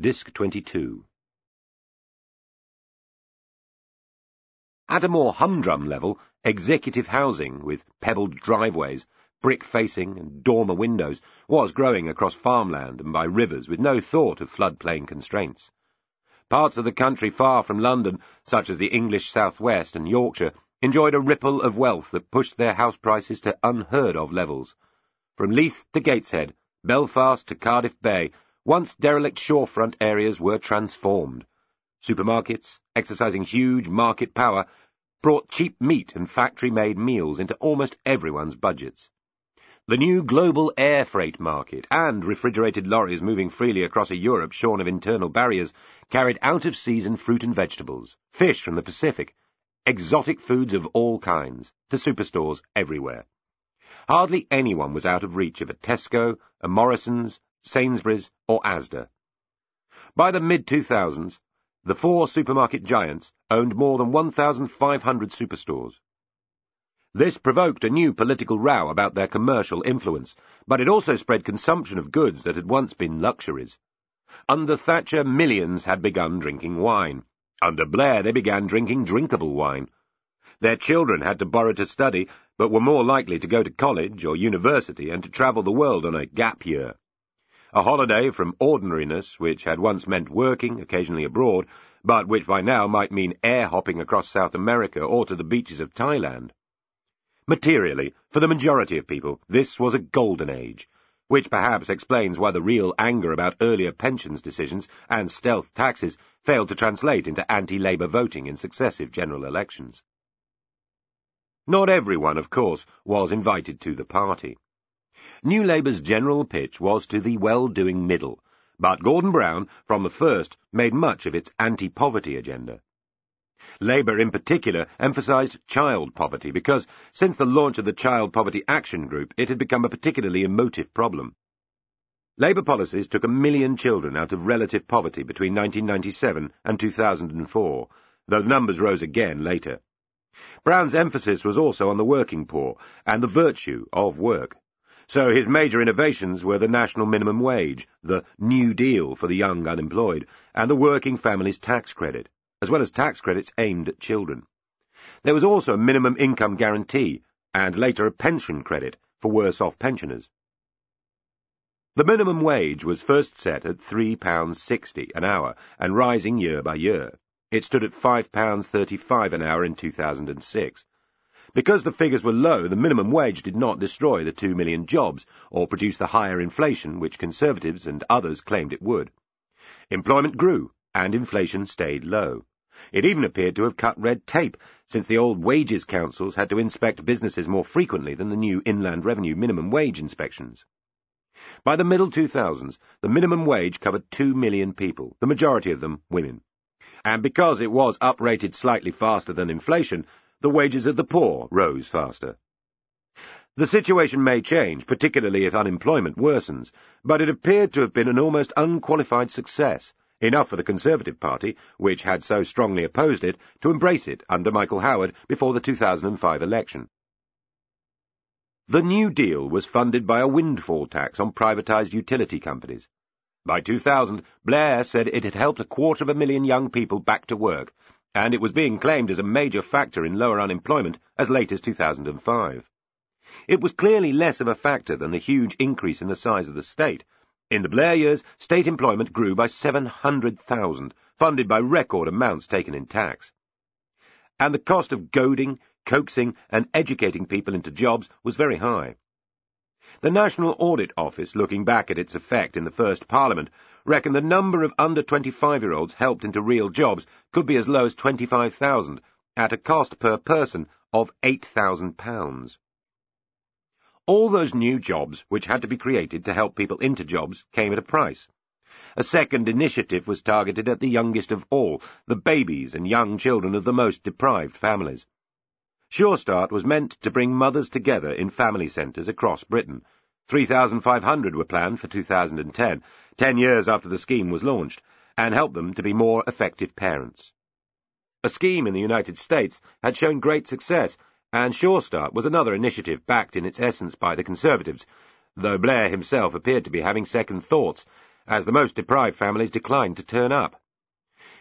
Disc 22. At a more humdrum level, executive housing, with pebbled driveways, brick facing and dormer windows, was growing across farmland and by rivers with no thought of floodplain constraints. Parts of the country far from London, such as the English southwest and Yorkshire, enjoyed a ripple of wealth that pushed their house prices to unheard-of levels. From Leith to Gateshead, Belfast to Cardiff Bay, once derelict shorefront areas were transformed. Supermarkets, exercising huge market power, brought cheap meat and factory-made meals into almost everyone's budgets. The new global air freight market and refrigerated lorries moving freely across a Europe shorn of internal barriers carried out-of-season fruit and vegetables, fish from the Pacific, exotic foods of all kinds, to superstores everywhere. Hardly anyone was out of reach of a Tesco, a Morrison's, Sainsbury's or Asda. By the mid-2000s, the four supermarket giants owned more than 1,500 superstores. This provoked a new political row about their commercial influence, but it also spread consumption of goods that had once been luxuries. Under Thatcher, millions had begun drinking wine. Under Blair, they began drinking drinkable wine. Their children had to borrow to study, but were more likely to go to college or university and to travel the world on a gap year. A holiday from ordinariness, which had once meant working, occasionally abroad, but which by now might mean air-hopping across South America or to the beaches of Thailand. Materially, for the majority of people, this was a golden age, which perhaps explains why the real anger about earlier pensions decisions and stealth taxes failed to translate into anti-Labour voting in successive general elections. Not everyone, of course, was invited to the party. New Labour's general pitch was to the well-doing middle, but Gordon Brown, from the first, made much of its anti-poverty agenda. Labour in particular emphasised child poverty because, since the launch of the Child Poverty Action Group, it had become a particularly emotive problem. Labour policies took 1 million children out of relative poverty between 1997 and 2004, though the numbers rose again later. Brown's emphasis was also on the working poor and the virtue of work. So his major innovations were the National Minimum Wage, the New Deal for the Young Unemployed, and the Working Families Tax Credit, as well as tax credits aimed at children. There was also a minimum income guarantee, and later a pension credit for worse-off pensioners. The minimum wage was first set at £3.60 an hour and rising year by year. It stood at £5.35 an hour in 2006. Because the figures were low, the minimum wage did not destroy the 2 million jobs or produce the higher inflation which Conservatives and others claimed it would. Employment grew, and inflation stayed low. It even appeared to have cut red tape, since the old wages councils had to inspect businesses more frequently than the new Inland Revenue minimum wage inspections. By the middle 2000s, the minimum wage covered 2 million people, the majority of them women. And because it was uprated slightly faster than inflation, the wages of the poor rose faster. The situation may change, particularly if unemployment worsens, but it appeared to have been an almost unqualified success, enough for the Conservative Party, which had so strongly opposed it, to embrace it under Michael Howard before the 2005 election. The New Deal was funded by a windfall tax on privatised utility companies. By 2000, Blair said it had helped 250,000 young people back to work, and it was being claimed as a major factor in lower unemployment as late as 2005. It was clearly less of a factor than the huge increase in the size of the state. In the Blair years, state employment grew by 700,000, funded by record amounts taken in tax. And the cost of goading, coaxing, and educating people into jobs was very high. The National Audit Office, looking back at its effect in the first Parliament, reckoned the number of under-25-year-olds helped into real jobs could be as low as 25,000, at a cost per person of £8,000. All those new jobs which had to be created to help people into jobs came at a price. A second initiative was targeted at the youngest of all, the babies and young children of the most deprived families. Sure Start was meant to bring mothers together in family centres across Britain. 3,500 were planned for 2010, 10 years after the scheme was launched, and help them to be more effective parents. A scheme in the United States had shown great success, and Sure Start was another initiative backed in its essence by the Conservatives, though Blair himself appeared to be having second thoughts, as the most deprived families declined to turn up.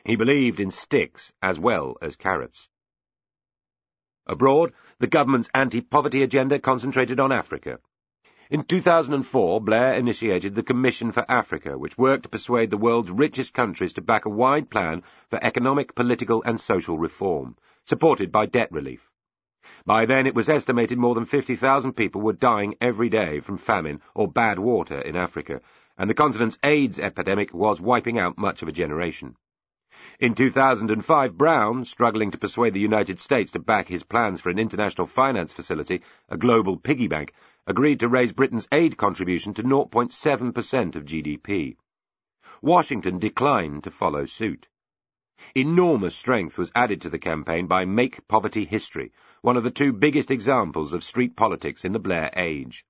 He believed in sticks as well as carrots. Abroad, the government's anti-poverty agenda concentrated on Africa. In 2004, Blair initiated the Commission for Africa, which worked to persuade the world's richest countries to back a wide plan for economic, political and social reform, supported by debt relief. By then, it was estimated more than 50,000 people were dying every day from famine or bad water in Africa, and the continent's AIDS epidemic was wiping out much of a generation. In 2005, Brown, struggling to persuade the United States to back his plans for an international finance facility, a global piggy bank, agreed to raise Britain's aid contribution to 0.7% of GDP. Washington declined to follow suit. Enormous strength was added to the campaign by Make Poverty History, one of the two biggest examples of street politics in the Blair age.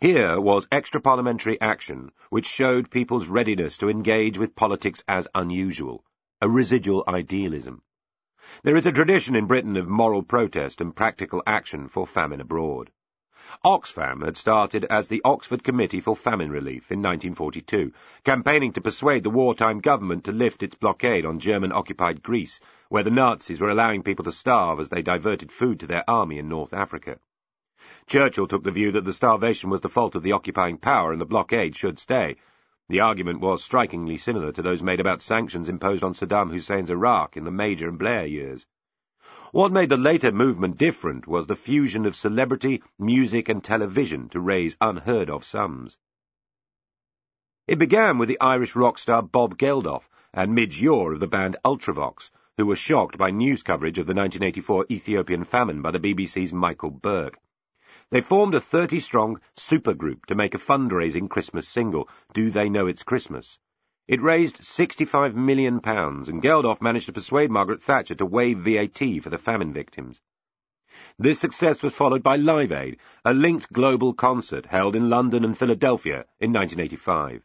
Here was extra-parliamentary action, which showed people's readiness to engage with politics as unusual, a residual idealism. There is a tradition in Britain of moral protest and practical action for famine abroad. Oxfam had started as the Oxford Committee for Famine Relief in 1942, campaigning to persuade the wartime government to lift its blockade on German-occupied Greece, where the Nazis were allowing people to starve as they diverted food to their army in North Africa. Churchill took the view that the starvation was the fault of the occupying power and the blockade should stay. The argument was strikingly similar to those made about sanctions imposed on Saddam Hussein's Iraq in the Major and Blair years. What made the later movement different was the fusion of celebrity, music and television to raise unheard-of sums. It began with the Irish rock star Bob Geldof and Midge Ure of the band Ultravox, who were shocked by news coverage of the 1984 Ethiopian famine by the BBC's Michael Burke. They formed a 30-strong supergroup to make a fundraising Christmas single, Do They Know It's Christmas? It raised £65 million, and Geldof managed to persuade Margaret Thatcher to waive VAT for the famine victims. This success was followed by Live Aid, a linked global concert held in London and Philadelphia in 1985.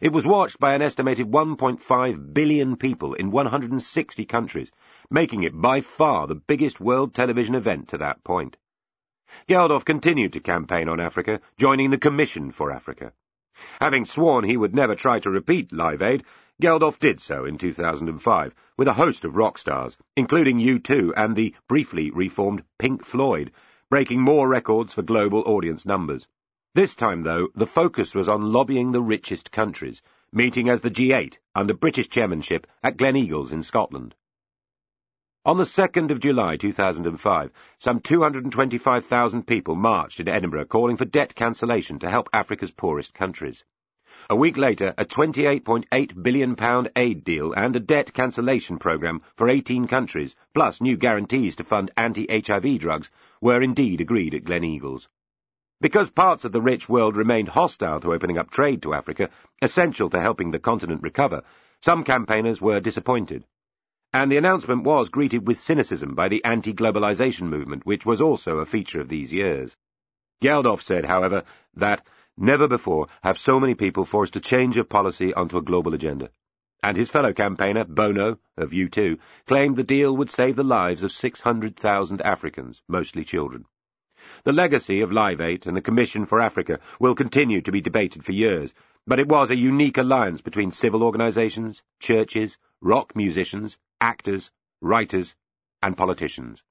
It was watched by an estimated 1.5 billion people in 160 countries, making it by far the biggest world television event to that point. Geldof continued to campaign on Africa, joining the Commission for Africa. Having sworn he would never try to repeat Live Aid, Geldof did so in 2005, with a host of rock stars, including U2 and the briefly reformed Pink Floyd, breaking more records for global audience numbers. This time, though, the focus was on lobbying the richest countries, meeting as the G8 under British chairmanship at Gleneagles in Scotland. On the 2nd of July 2005, some 225,000 people marched in Edinburgh calling for debt cancellation to help Africa's poorest countries. A week later, a £28.8 billion aid deal and a debt cancellation programme for 18 countries, plus new guarantees to fund anti-HIV drugs, were indeed agreed at Gleneagles. Because parts of the rich world remained hostile to opening up trade to Africa, essential to helping the continent recover, some campaigners were disappointed. And the announcement was greeted with cynicism by the anti-globalisation movement, which was also a feature of these years. Geldof said, however, that never before have so many people forced a change of policy onto a global agenda. And his fellow campaigner, Bono, of U2, claimed the deal would save the lives of 600,000 Africans, mostly children. The legacy of Live Aid and the Commission for Africa will continue to be debated for years, but it was a unique alliance between civil organisations, churches, rock musicians, actors, writers and politicians.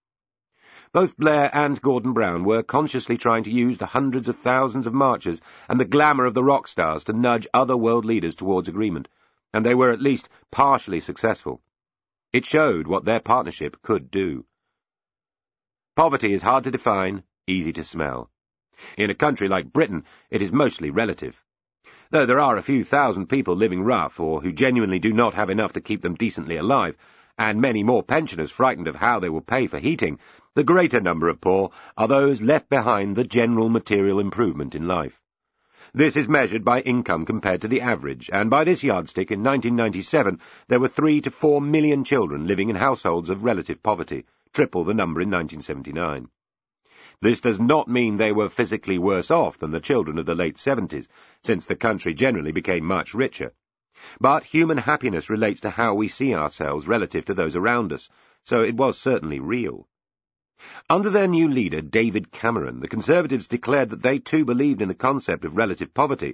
Both Blair and Gordon Brown were consciously trying to use the hundreds of thousands of marchers and the glamour of the rock stars to nudge other world leaders towards agreement, and they were at least partially successful. It showed what their partnership could do. Poverty is hard to define, easy to smell. In a country like Britain, it is mostly relative. Though there are a few thousand people living rough or who genuinely do not have enough to keep them decently alive, and many more pensioners frightened of how they will pay for heating, the greater number of poor are those left behind the general material improvement in life. This is measured by income compared to the average, and by this yardstick in 1997 there were 3 to 4 million children living in households of relative poverty, triple the number in 1979. This does not mean they were physically worse off than the children of the late 70s, since the country generally became much richer. But human happiness relates to how we see ourselves relative to those around us, so it was certainly real. Under their new leader, David Cameron, the Conservatives declared that they too believed in the concept of relative poverty.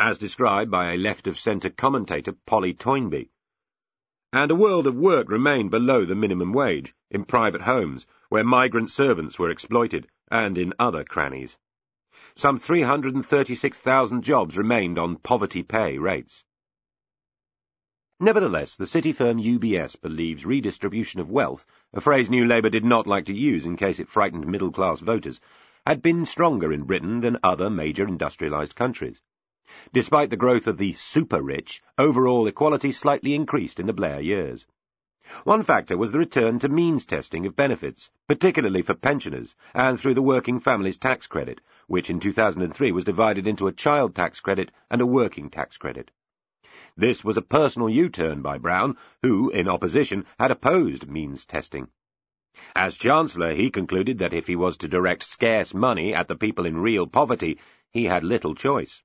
as described by a left-of-centre commentator, Polly Toynbee. And a world of work remained below the minimum wage, in private homes, where migrant servants were exploited, and in other crannies. Some 336,000 jobs remained on poverty pay rates. Nevertheless, the city firm UBS believes redistribution of wealth, a phrase New Labour did not like to use in case it frightened middle-class voters, had been stronger in Britain than other major industrialised countries. Despite the growth of the super-rich, overall equality slightly increased in the Blair years. One factor was the return to means testing of benefits, particularly for pensioners, and through the Working Families Tax Credit, which in 2003 was divided into a child tax credit and a working tax credit. This was a personal U-turn by Brown, who, in opposition, had opposed means testing. As Chancellor, he concluded that if he was to direct scarce money at the people in real poverty, he had little choice.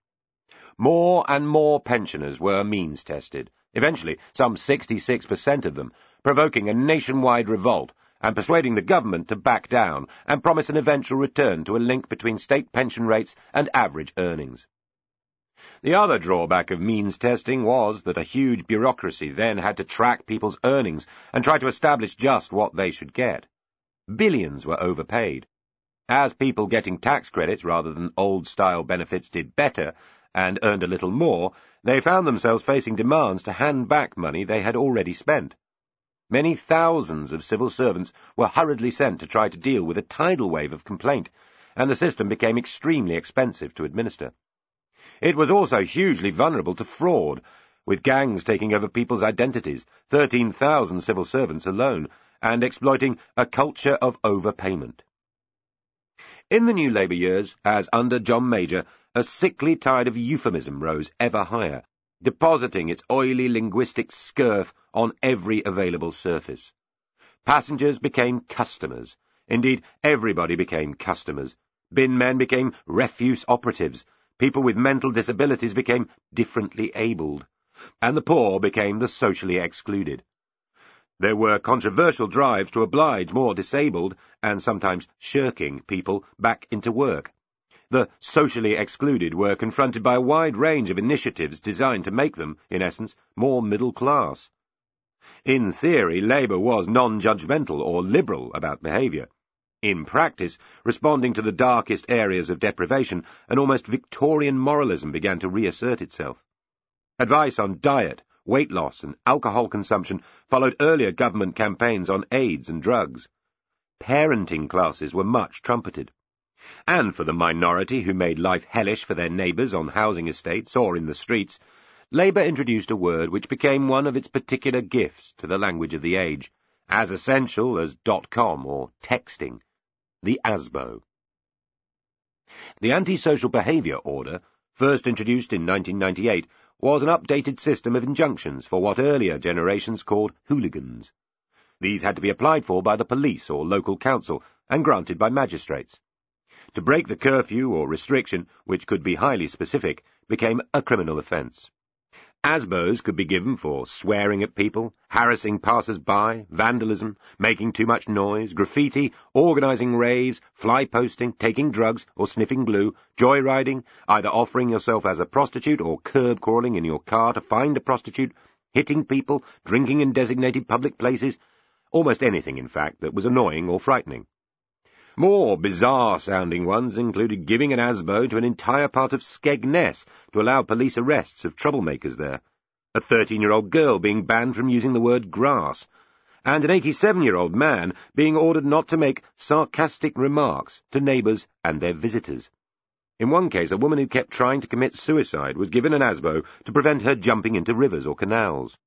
More and more pensioners were means tested, eventually some 66% of them, provoking a nationwide revolt and persuading the government to back down and promise an eventual return to a link between state pension rates and average earnings. The other drawback of means testing was that a huge bureaucracy then had to track people's earnings and try to establish just what they should get. Billions were overpaid. As people getting tax credits rather than old-style benefits did better and earned a little more, they found themselves facing demands to hand back money they had already spent. Many thousands of civil servants were hurriedly sent to try to deal with a tidal wave of complaint, and the system became extremely expensive to administer. It was also hugely vulnerable to fraud, with gangs taking over people's identities, 13,000 civil servants alone, and exploiting a culture of overpayment. In the New Labour years, as under John Major, a sickly tide of euphemism rose ever higher, depositing its oily linguistic scurf on every available surface. Passengers became customers. Indeed, everybody became customers. Bin men became refuse operatives. People with mental disabilities became differently abled, and the poor became the socially excluded. There were controversial drives to oblige more disabled, and sometimes shirking, people back into work. The socially excluded were confronted by a wide range of initiatives designed to make them, in essence, more middle class. In theory, Labour was non-judgmental or liberal about behaviour. In practice, responding to the darkest areas of deprivation, an almost Victorian moralism began to reassert itself. Advice on diet, weight loss and alcohol consumption followed earlier government campaigns on AIDS and drugs. Parenting classes were much trumpeted. And for the minority who made life hellish for their neighbours on housing estates or in the streets, Labour introduced a word which became one of its particular gifts to the language of the age, as essential as .com or texting. The ASBO. The Anti-Social Behaviour Order, first introduced in 1998, was an updated system of injunctions for what earlier generations called hooligans. These had to be applied for by the police or local council and granted by magistrates. To break the curfew or restriction, which could be highly specific, became a criminal offence. ASBOs could be given for swearing at people, harassing passers-by, vandalism, making too much noise, graffiti, organising raves, fly-posting, taking drugs or sniffing glue, joyriding, either offering yourself as a prostitute or curb-crawling in your car to find a prostitute, hitting people, drinking in designated public places, almost anything, in fact, that was annoying or frightening. More bizarre-sounding ones included giving an ASBO to an entire part of Skegness to allow police arrests of troublemakers there, a 13-year-old girl being banned from using the word grass, and an 87-year-old man being ordered not to make sarcastic remarks to neighbours and their visitors. In one case, a woman who kept trying to commit suicide was given an ASBO to prevent her jumping into rivers or canals.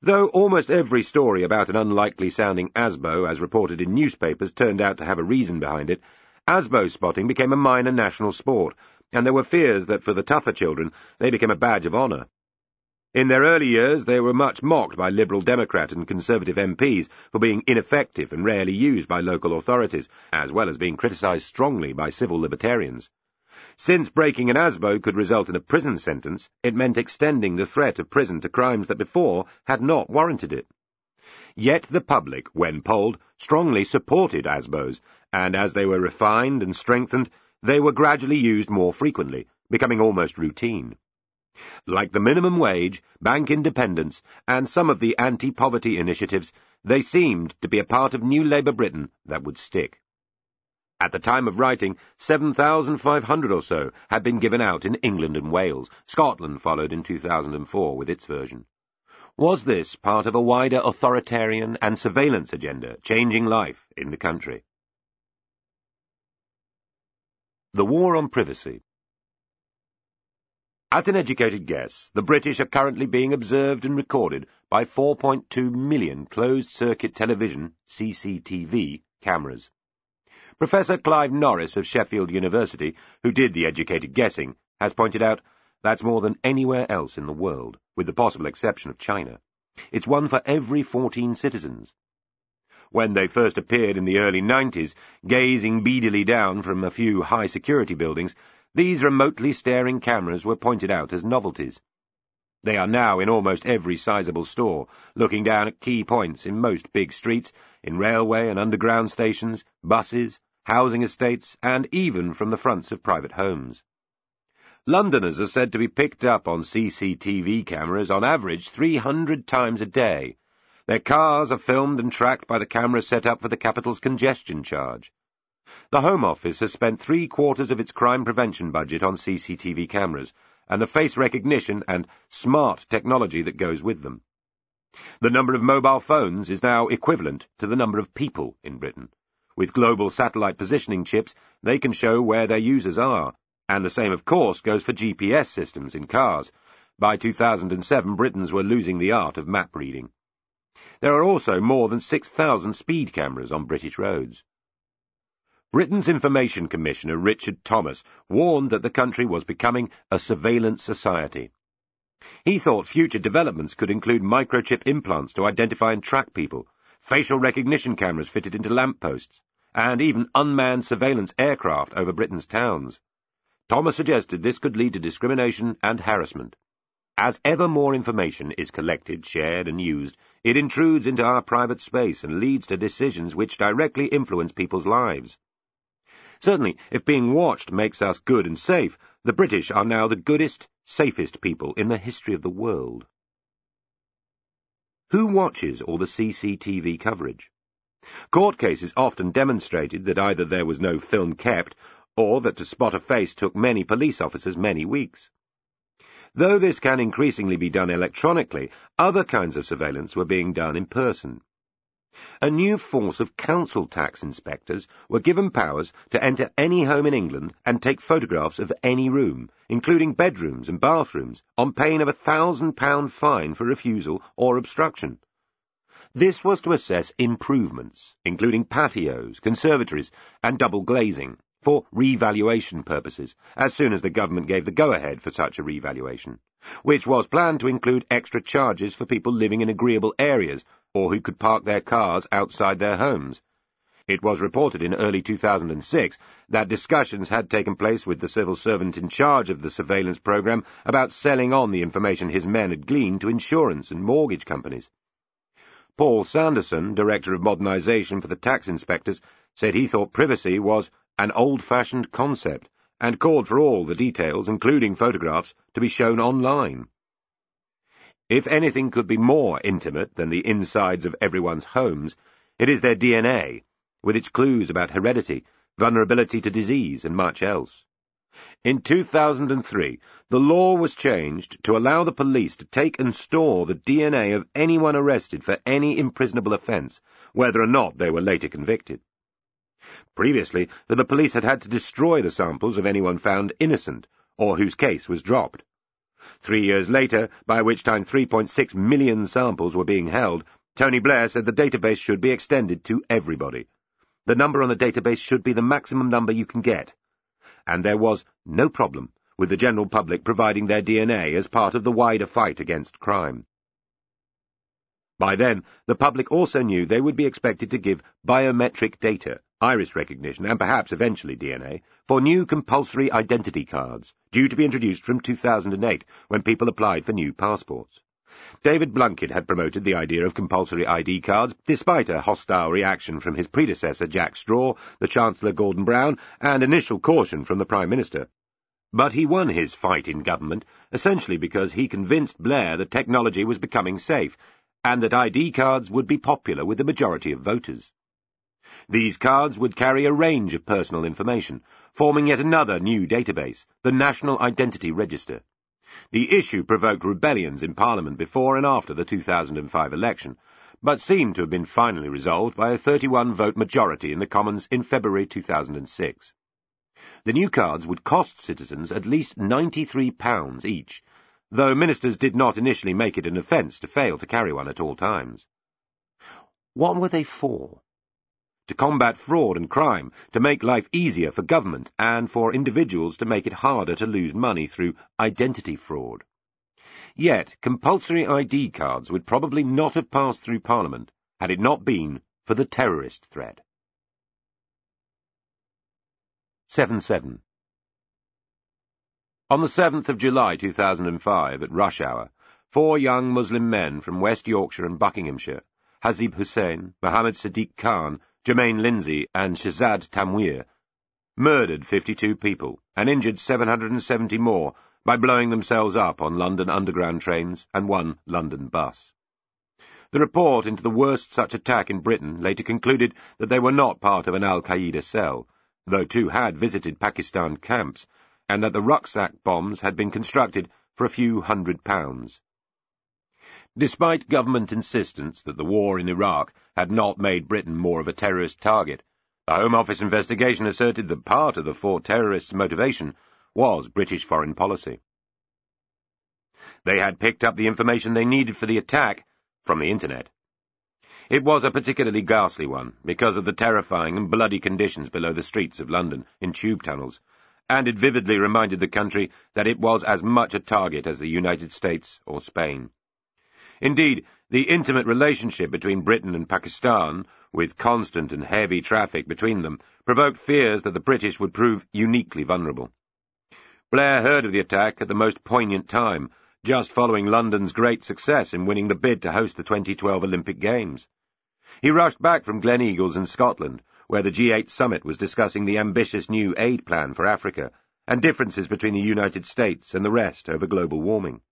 Though almost every story about an unlikely-sounding ASBO, as reported in newspapers, turned out to have a reason behind it, ASBO spotting became a minor national sport, and there were fears that for the tougher children they became a badge of honour. In their early years they were much mocked by Liberal Democrat and Conservative MPs for being ineffective and rarely used by local authorities, as well as being criticised strongly by civil libertarians. Since breaking an ASBO could result in a prison sentence, it meant extending the threat of prison to crimes that before had not warranted it. Yet the public, when polled, strongly supported ASBOs, and as they were refined and strengthened, they were gradually used more frequently, becoming almost routine. Like the minimum wage, bank independence, and some of the anti-poverty initiatives, they seemed to be a part of New Labour Britain that would stick. At the time of writing, 7,500 or so had been given out in England and Wales. Scotland followed in 2004 with its version. Was this part of a wider authoritarian and surveillance agenda changing life in the country? The war on privacy. At an educated guess, the British are currently being observed and recorded by 4.2 million closed-circuit television, CCTV, cameras. Professor Clive Norris of Sheffield University, who did the educated guessing, has pointed out that's more than anywhere else in the world, with the possible exception of China. It's one for every 14 citizens. When they first appeared in the early 90s, gazing beadily down from a few high-security buildings, these remotely staring cameras were pointed out as novelties. They are now in almost every sizable store, looking down at key points in most big streets, in railway and underground stations, buses, housing estates, and even from the fronts of private homes. Londoners are said to be picked up on CCTV cameras on average 300 times a day. Their cars are filmed and tracked by the camera set up for the capital's congestion charge. The Home Office has spent three-quarters of its crime prevention budget on CCTV cameras and the face recognition and smart technology that goes with them. The number of mobile phones is now equivalent to the number of people in Britain. With global satellite positioning chips, they can show where their users are, and the same, of course, goes for GPS systems in cars. By 2007, Britons were losing the art of map reading. There are also more than 6,000 speed cameras on British roads. Britain's Information Commissioner Richard Thomas warned that the country was becoming a surveillance society. He thought future developments could include microchip implants to identify and track people, facial recognition cameras fitted into lampposts, and even unmanned surveillance aircraft over Britain's towns. Thomas suggested this could lead to discrimination and harassment. As ever more information is collected, shared and used, it intrudes into our private space and leads to decisions which directly influence people's lives. Certainly, if being watched makes us good and safe, the British are now the goodest, safest people in the history of the world. Who watches all the CCTV coverage? Court cases often demonstrated that either there was no film kept, or that to spot a face took many police officers many weeks. Though this can increasingly be done electronically, other kinds of surveillance were being done in person. A new force of council tax inspectors were given powers to enter any home in England and take photographs of any room, including bedrooms and bathrooms, on pain of a £1,000 fine for refusal or obstruction. This was to assess improvements, including patios, conservatories, and double glazing, for revaluation purposes, as soon as the government gave the go-ahead for such a revaluation, which was planned to include extra charges for people living in agreeable areas or who could park their cars outside their homes. It was reported in early 2006 that discussions had taken place with the civil servant in charge of the surveillance programme about selling on the information his men had gleaned to insurance and mortgage companies. Paul Sanderson, Director of Modernisation for the Tax Inspectors, said he thought privacy was an old-fashioned concept, and called for all the details, including photographs, to be shown online. If anything could be more intimate than the insides of everyone's homes, it is their DNA, with its clues about heredity, vulnerability to disease, and much else. In 2003, the law was changed to allow the police to take and store the DNA of anyone arrested for any imprisonable offence, whether or not they were later convicted. Previously, the police had to destroy the samples of anyone found innocent, or whose case was dropped. 3 years later, by which time 3.6 million samples were being held, Tony Blair said the database should be extended to everybody. The number on the database should be the maximum number you can get. And there was no problem with the general public providing their DNA as part of the wider fight against crime. By then, the public also knew they would be expected to give biometric data, iris recognition, and perhaps eventually DNA, for new compulsory identity cards, due to be introduced from 2008, when people applied for new passports. David Blunkett had promoted the idea of compulsory ID cards, despite a hostile reaction from his predecessor Jack Straw, the Chancellor Gordon Brown, and initial caution from the Prime Minister. But he won his fight in government, essentially because he convinced Blair that technology was becoming safe and that ID cards would be popular with the majority of voters. These cards would carry a range of personal information, forming yet another new database, the National Identity Register. The issue provoked rebellions in Parliament before and after the 2005 election, but seemed to have been finally resolved by a 31-vote majority in the Commons in February 2006. The new cards would cost citizens at least £93 each, though ministers did not initially make it an offence to fail to carry one at all times. What were they for? To combat fraud and crime, to make life easier for government, and for individuals to make it harder to lose money through identity fraud. Yet, compulsory ID cards would probably not have passed through Parliament had it not been for the terrorist threat. 7-7. On the 7th of July 2005, at rush hour, four young Muslim men from West Yorkshire and Buckinghamshire, Hazib Hussain, Mohammed Sadiq Khan, Jermaine Lindsay and Shazad Tamweer, murdered 52 people and injured 770 more by blowing themselves up on London Underground trains and one London bus. The report into the worst such attack in Britain later concluded that they were not part of an al-Qaeda cell, though two had visited Pakistan camps, and that the rucksack bombs had been constructed for a few £100. Despite government insistence that the war in Iraq had not made Britain more of a terrorist target, the Home Office investigation asserted that part of the four terrorists' motivation was British foreign policy. They had picked up the information they needed for the attack from the internet. It was a particularly ghastly one, because of the terrifying and bloody conditions below the streets of London in tube tunnels, and it vividly reminded the country that it was as much a target as the United States or Spain. Indeed, the intimate relationship between Britain and Pakistan, with constant and heavy traffic between them, provoked fears that the British would prove uniquely vulnerable. Blair heard of the attack at the most poignant time, just following London's great success in winning the bid to host the 2012 Olympic Games. He rushed back from Gleneagles in Scotland, where the G8 summit was discussing the ambitious new aid plan for Africa and differences between the United States and the rest over global warming.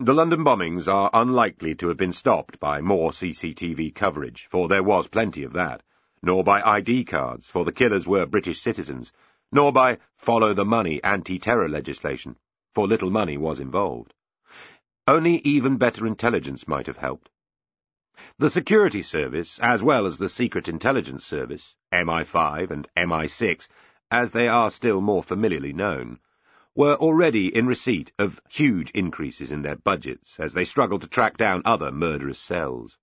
The London bombings are unlikely to have been stopped by more CCTV coverage, for there was plenty of that, nor by ID cards, for the killers were British citizens, nor by follow-the-money anti-terror legislation, for little money was involved. Only even better intelligence might have helped. The Security Service, as well as the Secret Intelligence Service, MI5 and MI6, as they are still more familiarly known, were already in receipt of huge increases in their budgets as they struggled to track down other murderous cells.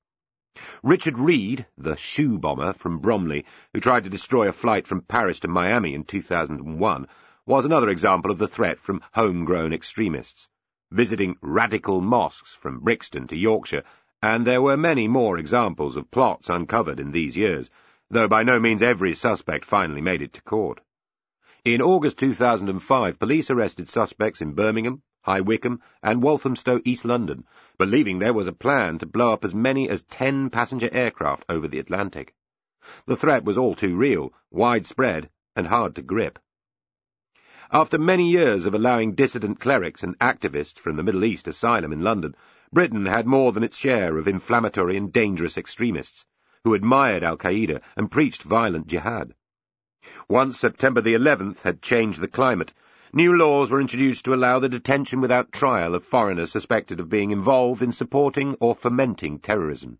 Richard Reid, the shoe bomber from Bromley, who tried to destroy a flight from Paris to Miami in 2001, was another example of the threat from homegrown extremists, visiting radical mosques from Brixton to Yorkshire, and there were many more examples of plots uncovered in these years, though by no means every suspect finally made it to court. In August 2005, police arrested suspects in Birmingham, High Wycombe and Walthamstow, East London, believing there was a plan to blow up as many as 10 passenger aircraft over the Atlantic. The threat was all too real, widespread, and hard to grip. After many years of allowing dissident clerics and activists from the Middle East asylum in London, Britain had more than its share of inflammatory and dangerous extremists, who admired al-Qaeda and preached violent jihad. Once September the 11th had changed the climate, new laws were introduced to allow the detention without trial of foreigners suspected of being involved in supporting or fomenting terrorism.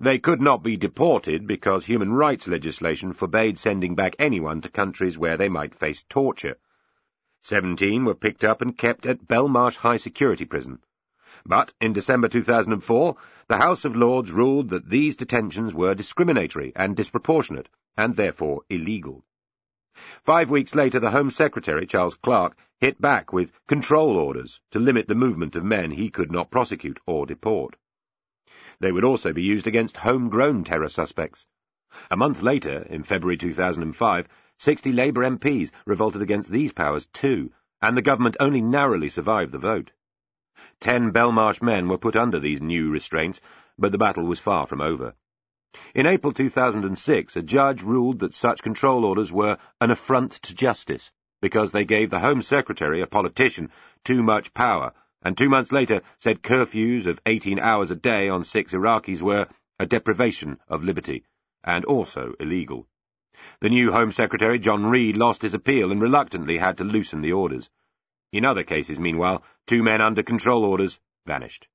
They could not be deported because human rights legislation forbade sending back anyone to countries where they might face torture. 17 were picked up and kept at Belmarsh High Security Prison. But in December 2004, the House of Lords ruled that these detentions were discriminatory and disproportionate, and therefore illegal. 5 weeks later, the Home Secretary, Charles Clarke, hit back with control orders to limit the movement of men he could not prosecute or deport. They would also be used against homegrown terror suspects. A month later, in February 2005, 60 Labour MPs revolted against these powers too, and the government only narrowly survived the vote. 10 Belmarsh men were put under these new restraints, but the battle was far from over. In April 2006, a judge ruled that such control orders were an affront to justice because they gave the Home Secretary, a politician, too much power, and 2 months later said curfews of 18 hours a day on 6 Iraqis were a deprivation of liberty, and also illegal. The new Home Secretary, John Reid, lost his appeal and reluctantly had to loosen the orders. In other cases, meanwhile, two men under control orders vanished.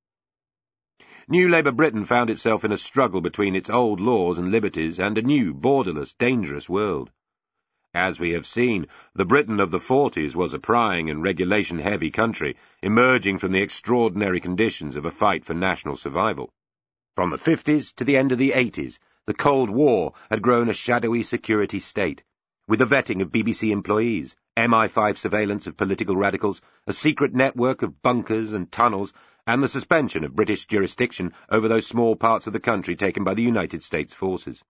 New Labour Britain found itself in a struggle between its old laws and liberties and a new, borderless, dangerous world. As we have seen, the Britain of the 40s was a prying and regulation-heavy country, emerging from the extraordinary conditions of a fight for national survival. From the 50s to the end of the 80s, the Cold War had grown a shadowy security state, with the vetting of BBC employees, MI5 surveillance of political radicals, a secret network of bunkers and tunnels, and the suspension of British jurisdiction over those small parts of the country taken by the United States forces.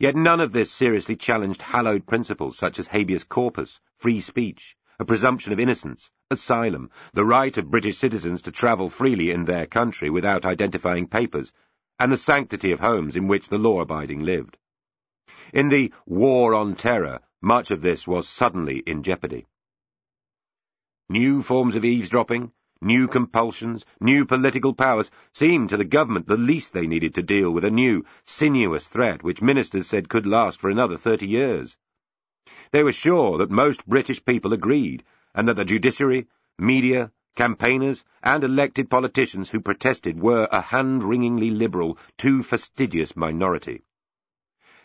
Yet none of this seriously challenged hallowed principles such as habeas corpus, free speech, a presumption of innocence, asylum, the right of British citizens to travel freely in their country without identifying papers, and the sanctity of homes in which the law-abiding lived. In the War on Terror, much of this was suddenly in jeopardy. New forms of eavesdropping, new compulsions, new political powers seemed to the government the least they needed to deal with a new, sinuous threat which ministers said could last for another 30 years. They were sure that most British people agreed, and that the judiciary, media, campaigners and elected politicians who protested were a hand-wringingly liberal, too fastidious minority.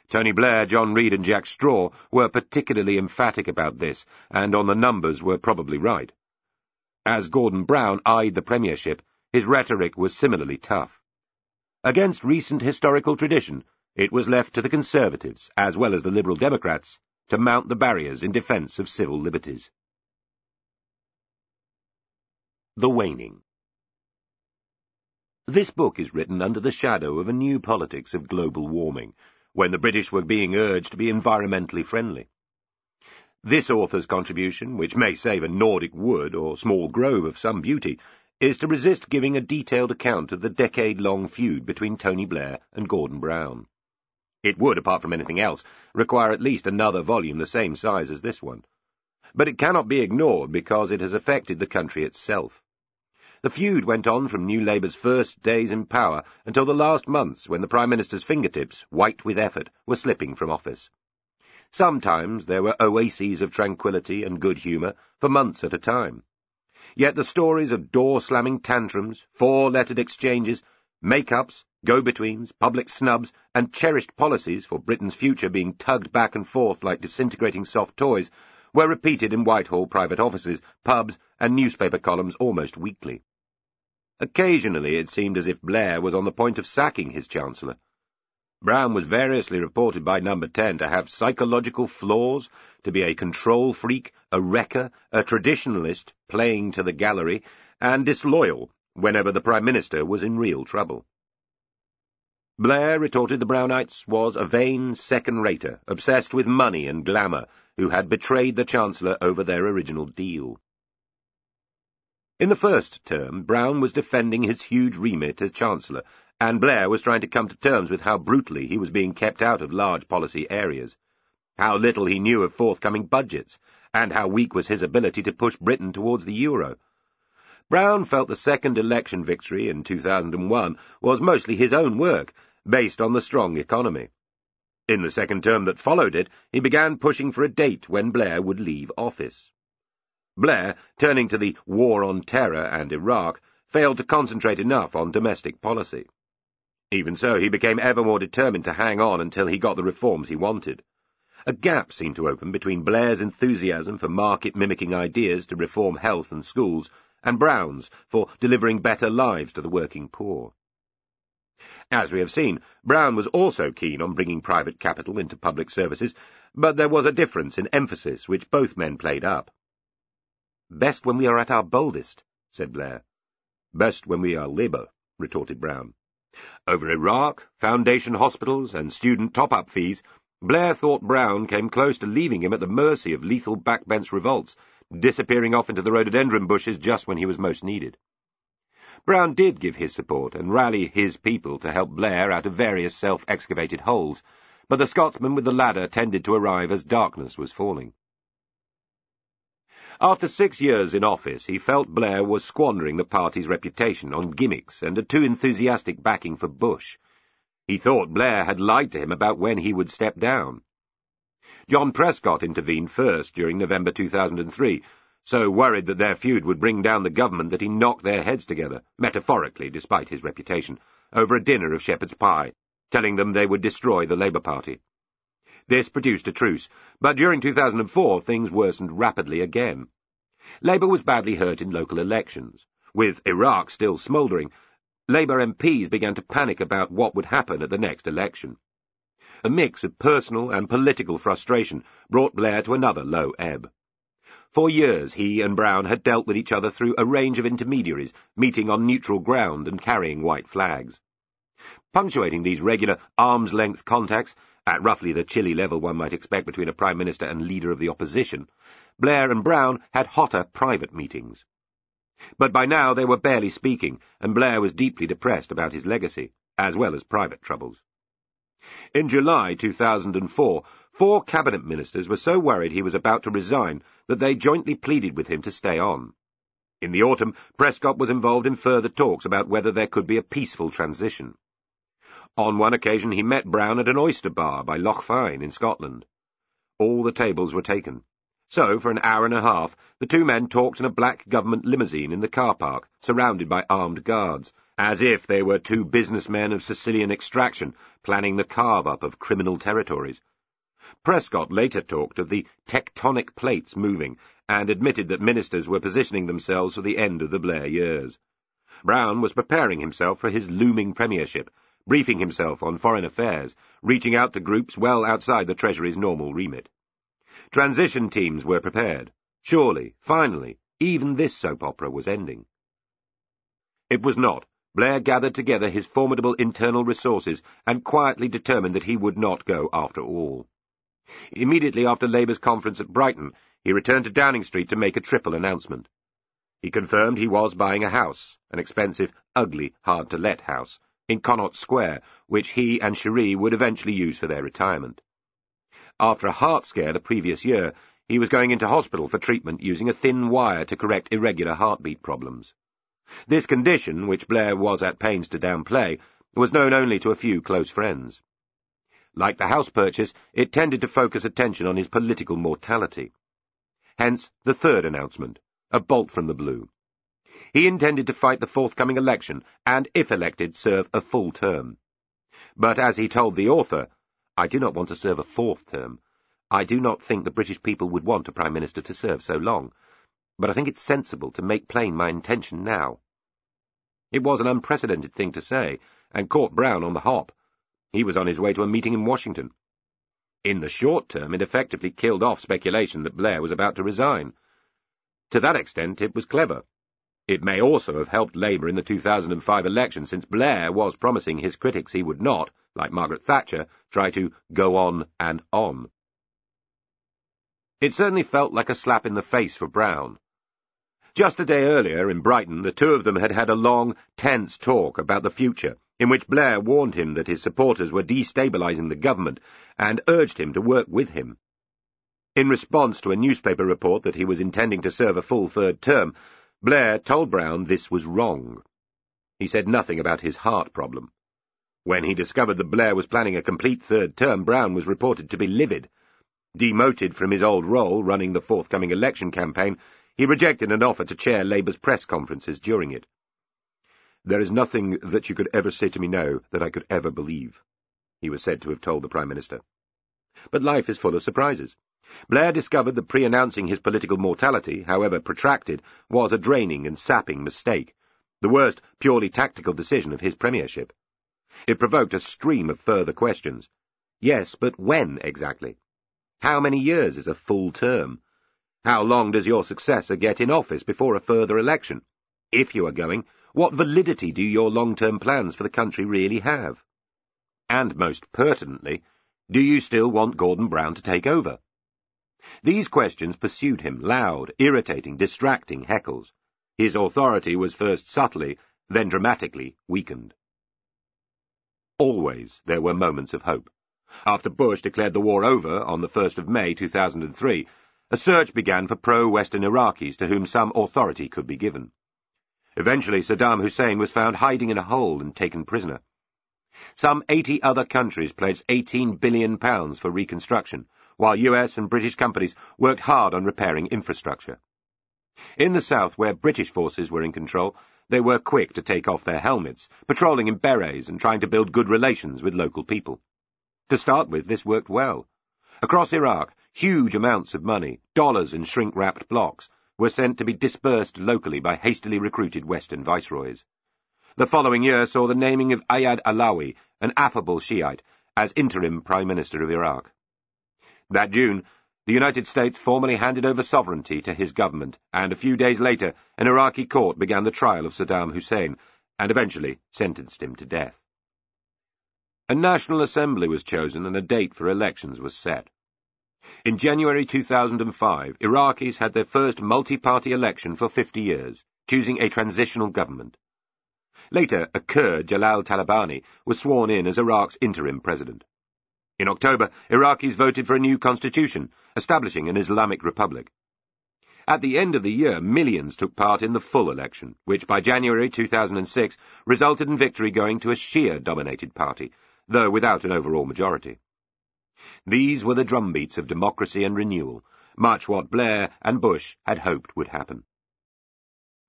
Tony Blair, John Reid and Jack Straw were particularly emphatic about this, and on the numbers were probably right. As Gordon Brown eyed the premiership, his rhetoric was similarly tough. Against recent historical tradition, it was left to the Conservatives, as well as the Liberal Democrats, to mount the barriers in defence of civil liberties. The Waning. This book is written under the shadow of a new politics of global warming, when the British were being urged to be environmentally friendly. This author's contribution, which may save a Nordic wood or small grove of some beauty, is to resist giving a detailed account of the decade-long feud between Tony Blair and Gordon Brown. It would, apart from anything else, require at least another volume the same size as this one. But it cannot be ignored because it has affected the country itself. The feud went on from New Labour's first days in power until the last months when the Prime Minister's fingertips, white with effort, were slipping from office. Sometimes there were oases of tranquillity and good humour for months at a time. Yet the stories of door-slamming tantrums, four-lettered exchanges, make-ups, go-betweens, public snubs, and cherished policies for Britain's future being tugged back and forth like disintegrating soft toys were repeated in Whitehall private offices, pubs, and newspaper columns almost weekly. Occasionally it seemed as if Blair was on the point of sacking his Chancellor. Brown was variously reported by Number 10 to have psychological flaws, to be a control freak, a wrecker, a traditionalist playing to the gallery, and disloyal whenever the Prime Minister was in real trouble. Blair, retorted the Brownites, was a vain second-rater, obsessed with money and glamour, who had betrayed the Chancellor over their original deal. In the first term, Brown was defending his huge remit as Chancellor, and Blair was trying to come to terms with how brutally he was being kept out of large policy areas, how little he knew of forthcoming budgets, and how weak was his ability to push Britain towards the euro. Brown felt the second election victory in 2001 was mostly his own work, based on the strong economy. In the second term that followed it, he began pushing for a date when Blair would leave office. Blair, turning to the War on Terror and Iraq, failed to concentrate enough on domestic policy. Even so, he became ever more determined to hang on until he got the reforms he wanted. A gap seemed to open between Blair's enthusiasm for market-mimicking ideas to reform health and schools and Brown's for delivering better lives to the working poor. As we have seen, Brown was also keen on bringing private capital into public services, but there was a difference in emphasis which both men played up. "Best when we are at our boldest," said Blair. "Best when we are Labour," retorted Brown. Over Iraq, foundation hospitals, and student top-up fees, Blair thought Brown came close to leaving him at the mercy of lethal backbench revolts, disappearing off into the rhododendron bushes just when he was most needed. Brown did give his support and rally his people to help Blair out of various self-excavated holes, but the Scotsman with the ladder tended to arrive as darkness was falling. After 6 years in office, he felt Blair was squandering the party's reputation on gimmicks and a too enthusiastic backing for Bush. He thought Blair had lied to him about when he would step down. John Prescott intervened first during November 2003, so worried that their feud would bring down the government that he knocked their heads together, metaphorically despite his reputation, over a dinner of shepherd's pie, telling them they would destroy the Labour Party. This produced a truce, but during 2004 things worsened rapidly again. Labour was badly hurt in local elections. With Iraq still smouldering, Labour MPs began to panic about what would happen at the next election. A mix of personal and political frustration brought Blair to another low ebb. For years he and Brown had dealt with each other through a range of intermediaries, meeting on neutral ground and carrying white flags. Punctuating these regular arm's-length contacts, at roughly the chilly level one might expect between a Prime Minister and leader of the opposition, Blair and Brown had hotter private meetings. But by now they were barely speaking, and Blair was deeply depressed about his legacy, as well as private troubles. In July 2004, 4 cabinet ministers were so worried he was about to resign that they jointly pleaded with him to stay on. In the autumn, Prescott was involved in further talks about whether there could be a peaceful transition. On one occasion he met Brown at an oyster bar by Loch Fyne in Scotland. All the tables were taken. So, for an hour and a half, the two men talked in a black government limousine in the car park, surrounded by armed guards, as if they were 2 businessmen of Sicilian extraction planning the carve-up of criminal territories. Prescott later talked of the tectonic plates moving and admitted that ministers were positioning themselves for the end of the Blair years. Brown was preparing himself for his looming premiership, briefing himself on foreign affairs, reaching out to groups well outside the Treasury's normal remit. Transition teams were prepared. Surely, finally, even this soap opera was ending. It was not. Blair gathered together his formidable internal resources and quietly determined that he would not go after all. Immediately after Labour's conference at Brighton, he returned to Downing Street to make a triple announcement. He confirmed he was buying a house, an expensive, ugly, hard-to-let house, in Connaught Square, which he and Cherie would eventually use for their retirement. After a heart scare the previous year, he was going into hospital for treatment using a thin wire to correct irregular heartbeat problems. This condition, which Blair was at pains to downplay, was known only to a few close friends. Like the house purchase, it tended to focus attention on his political mortality. Hence, the third announcement, a bolt from the blue. He intended to fight the forthcoming election and, if elected, serve a full term. But as he told the author, "I do not want to serve a 4th term. I do not think the British people would want a Prime Minister to serve so long. But I think it's sensible to make plain my intention now." It was an unprecedented thing to say, and caught Brown on the hop. He was on his way to a meeting in Washington. In the short term, it effectively killed off speculation that Blair was about to resign. To that extent, it was clever. It may also have helped Labour in the 2005 election, since Blair was promising his critics he would not, like Margaret Thatcher, try to go on and on. It certainly felt like a slap in the face for Brown. Just a day earlier, in Brighton, the two of them had had a long, tense talk about the future, in which Blair warned him that his supporters were destabilising the government and urged him to work with him. In response to a newspaper report that he was intending to serve a full 3rd term, Blair told Brown this was wrong. He said nothing about his heart problem. When he discovered that Blair was planning a complete 3rd term, Brown was reported to be livid. Demoted from his old role running the forthcoming election campaign, he rejected an offer to chair Labour's press conferences during it. "There is nothing that you could ever say to me now that I could ever believe," he was said to have told the Prime Minister. But life is full of surprises. Blair discovered that pre-announcing his political mortality, however protracted, was a draining and sapping mistake, the worst purely tactical decision of his premiership. It provoked a stream of further questions. Yes, but when exactly? How many years is a full term? How long does your successor get in office before a further election? If you are going, what validity do your long-term plans for the country really have? And most pertinently, do you still want Gordon Brown to take over? These questions pursued him, loud, irritating, distracting heckles. His authority was first subtly, then dramatically weakened. Always there were moments of hope. After Bush declared the war over on the 1st of May 2003, A search began for pro-Western Iraqis to whom some authority could be given. Eventually, Saddam Hussein was found hiding in a hole and taken prisoner. Some 80 other countries pledged £18 billion for reconstruction, while US and British companies worked hard on repairing infrastructure. In the south, where British forces were in control, they were quick to take off their helmets, patrolling in berets and trying to build good relations with local people. To start with, this worked well. Across Iraq, huge amounts of money, dollars in shrink-wrapped blocks, were sent to be dispersed locally by hastily recruited Western viceroys. The following year saw the naming of Ayad Alawi, an affable Shiite, as interim Prime Minister of Iraq. That June, the United States formally handed over sovereignty to his government, and a few days later, an Iraqi court began the trial of Saddam Hussein, and eventually sentenced him to death. A National Assembly was chosen and a date for elections was set. In January 2005, Iraqis had their first multi-party election for 50 years, choosing a transitional government. Later, a Kurd, Jalal Talabani, was sworn in as Iraq's interim president. In October, Iraqis voted for a new constitution, establishing an Islamic republic. At the end of the year, millions took part in the full election, which by January 2006 resulted in victory going to a Shia-dominated party, though without an overall majority. These were the drumbeats of democracy and renewal, much what Blair and Bush had hoped would happen.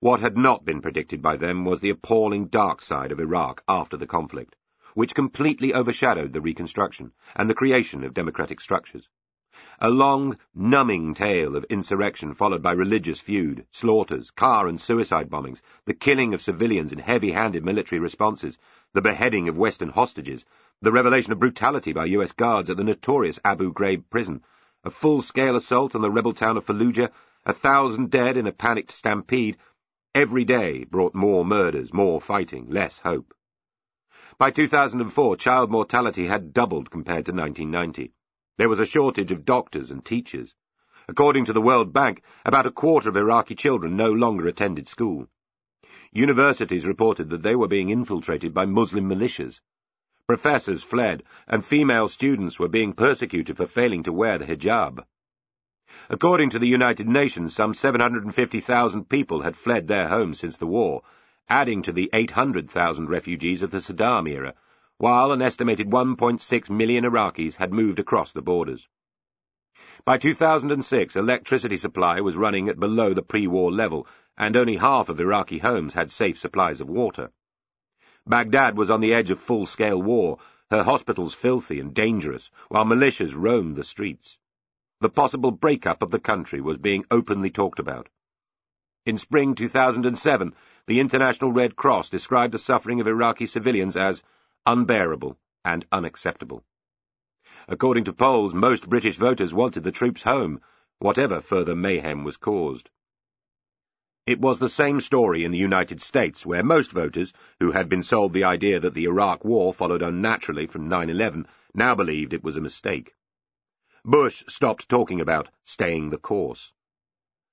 What had not been predicted by them was the appalling dark side of Iraq after the conflict, which completely overshadowed the reconstruction and the creation of democratic structures. A long, numbing tale of insurrection followed by religious feud, slaughters, car and suicide bombings, the killing of civilians in heavy-handed military responses, the beheading of Western hostages, the revelation of brutality by US guards at the notorious Abu Ghraib prison, a full-scale assault on the rebel town of Fallujah, 1,000 dead in a panicked stampede. Every day brought more murders, more fighting, less hope. By 2004, child mortality had doubled compared to 1990. There was a shortage of doctors and teachers. According to the World Bank, about a quarter of Iraqi children no longer attended school. Universities reported that they were being infiltrated by Muslim militias. Professors fled, and female students were being persecuted for failing to wear the hijab. According to the United Nations, some 750,000 people had fled their homes since the war, adding to the 800,000 refugees of the Saddam era, while an estimated 1.6 million Iraqis had moved across the borders. By 2006, electricity supply was running at below the pre-war level, and only half of Iraqi homes had safe supplies of water. Baghdad was on the edge of full-scale war, her hospitals filthy and dangerous, while militias roamed the streets. The possible breakup of the country was being openly talked about. In spring 2007, the International Red Cross described the suffering of Iraqi civilians as unbearable and unacceptable. According to polls, most British voters wanted the troops home, whatever further mayhem was caused. It was the same story in the United States, where most voters, who had been sold the idea that the Iraq War followed unnaturally from 9/11, now believed it was a mistake. Bush stopped talking about staying the course.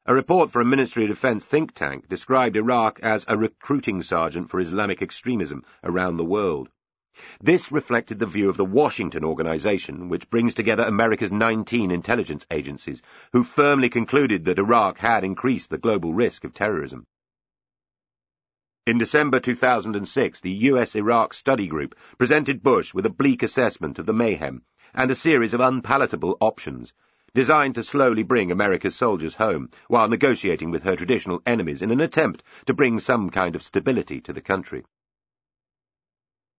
A report from a Ministry of Defence think tank described Iraq as a recruiting sergeant for Islamic extremism around the world. This reflected the view of the Washington Organization, which brings together America's 19 intelligence agencies, who firmly concluded that Iraq had increased the global risk of terrorism. In December 2006, the US-Iraq Study Group presented Bush with a bleak assessment of the mayhem and a series of unpalatable options, designed to slowly bring America's soldiers home while negotiating with her traditional enemies in an attempt to bring some kind of stability to the country.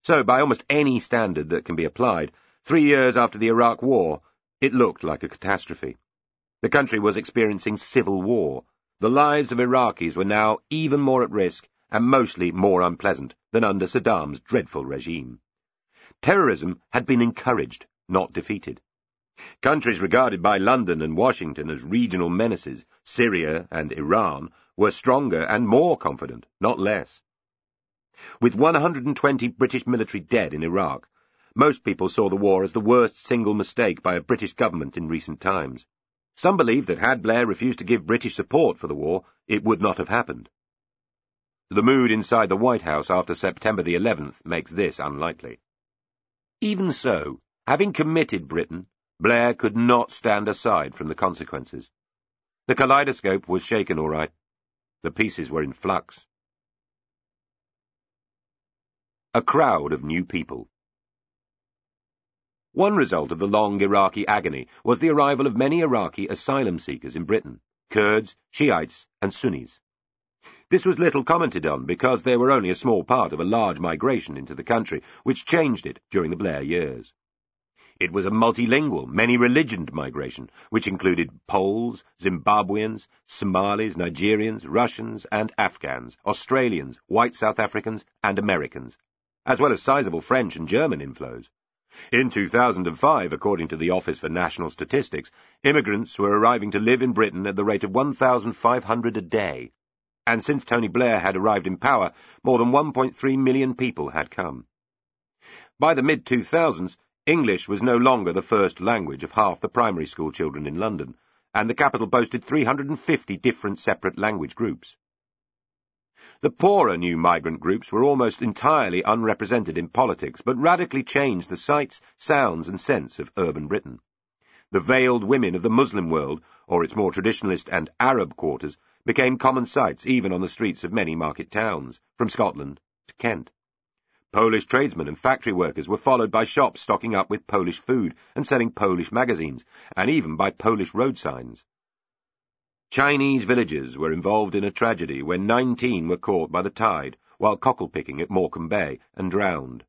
So, by almost any standard that can be applied, 3 years after the Iraq War, it looked like a catastrophe. The country was experiencing civil war. The lives of Iraqis were now even more at risk and mostly more unpleasant than under Saddam's dreadful regime. Terrorism had been encouraged, not defeated. Countries regarded by London and Washington as regional menaces, Syria and Iran, were stronger and more confident, not less. With 120 British military dead in Iraq, most people saw the war as the worst single mistake by a British government in recent times. Some believed that had Blair refused to give British support for the war, it would not have happened. The mood inside the White House after September the 11th makes this unlikely. Even so, having committed Britain, Blair could not stand aside from the consequences. The kaleidoscope was shaken all right. The pieces were in flux. A crowd of new people. One result of the long Iraqi agony was the arrival of many Iraqi asylum seekers in Britain, Kurds, Shiites and Sunnis. This was little commented on because they were only a small part of a large migration into the country, which changed it during the Blair years. It was a multilingual, many-religioned migration, which included Poles, Zimbabweans, Somalis, Nigerians, Russians and Afghans, Australians, white South Africans and Americans, as well as sizable French and German inflows. In 2005, according to the Office for National Statistics, immigrants were arriving to live in Britain at the rate of 1,500 a day. And since Tony Blair had arrived in power, more than 1.3 million people had come. By the mid-2000s, English was no longer the first language of half the primary school children in London, and the capital boasted 350 different separate language groups. The poorer new migrant groups were almost entirely unrepresented in politics, but radically changed the sights, sounds and sense of urban Britain. The veiled women of the Muslim world, or its more traditionalist and Arab quarters, became common sights even on the streets of many market towns, from Scotland to Kent. Polish tradesmen and factory workers were followed by shops stocking up with Polish food and selling Polish magazines, and even by Polish road signs. Chinese villagers were involved in a tragedy when 19 were caught by the tide while cockle-picking at Morecambe Bay and drowned.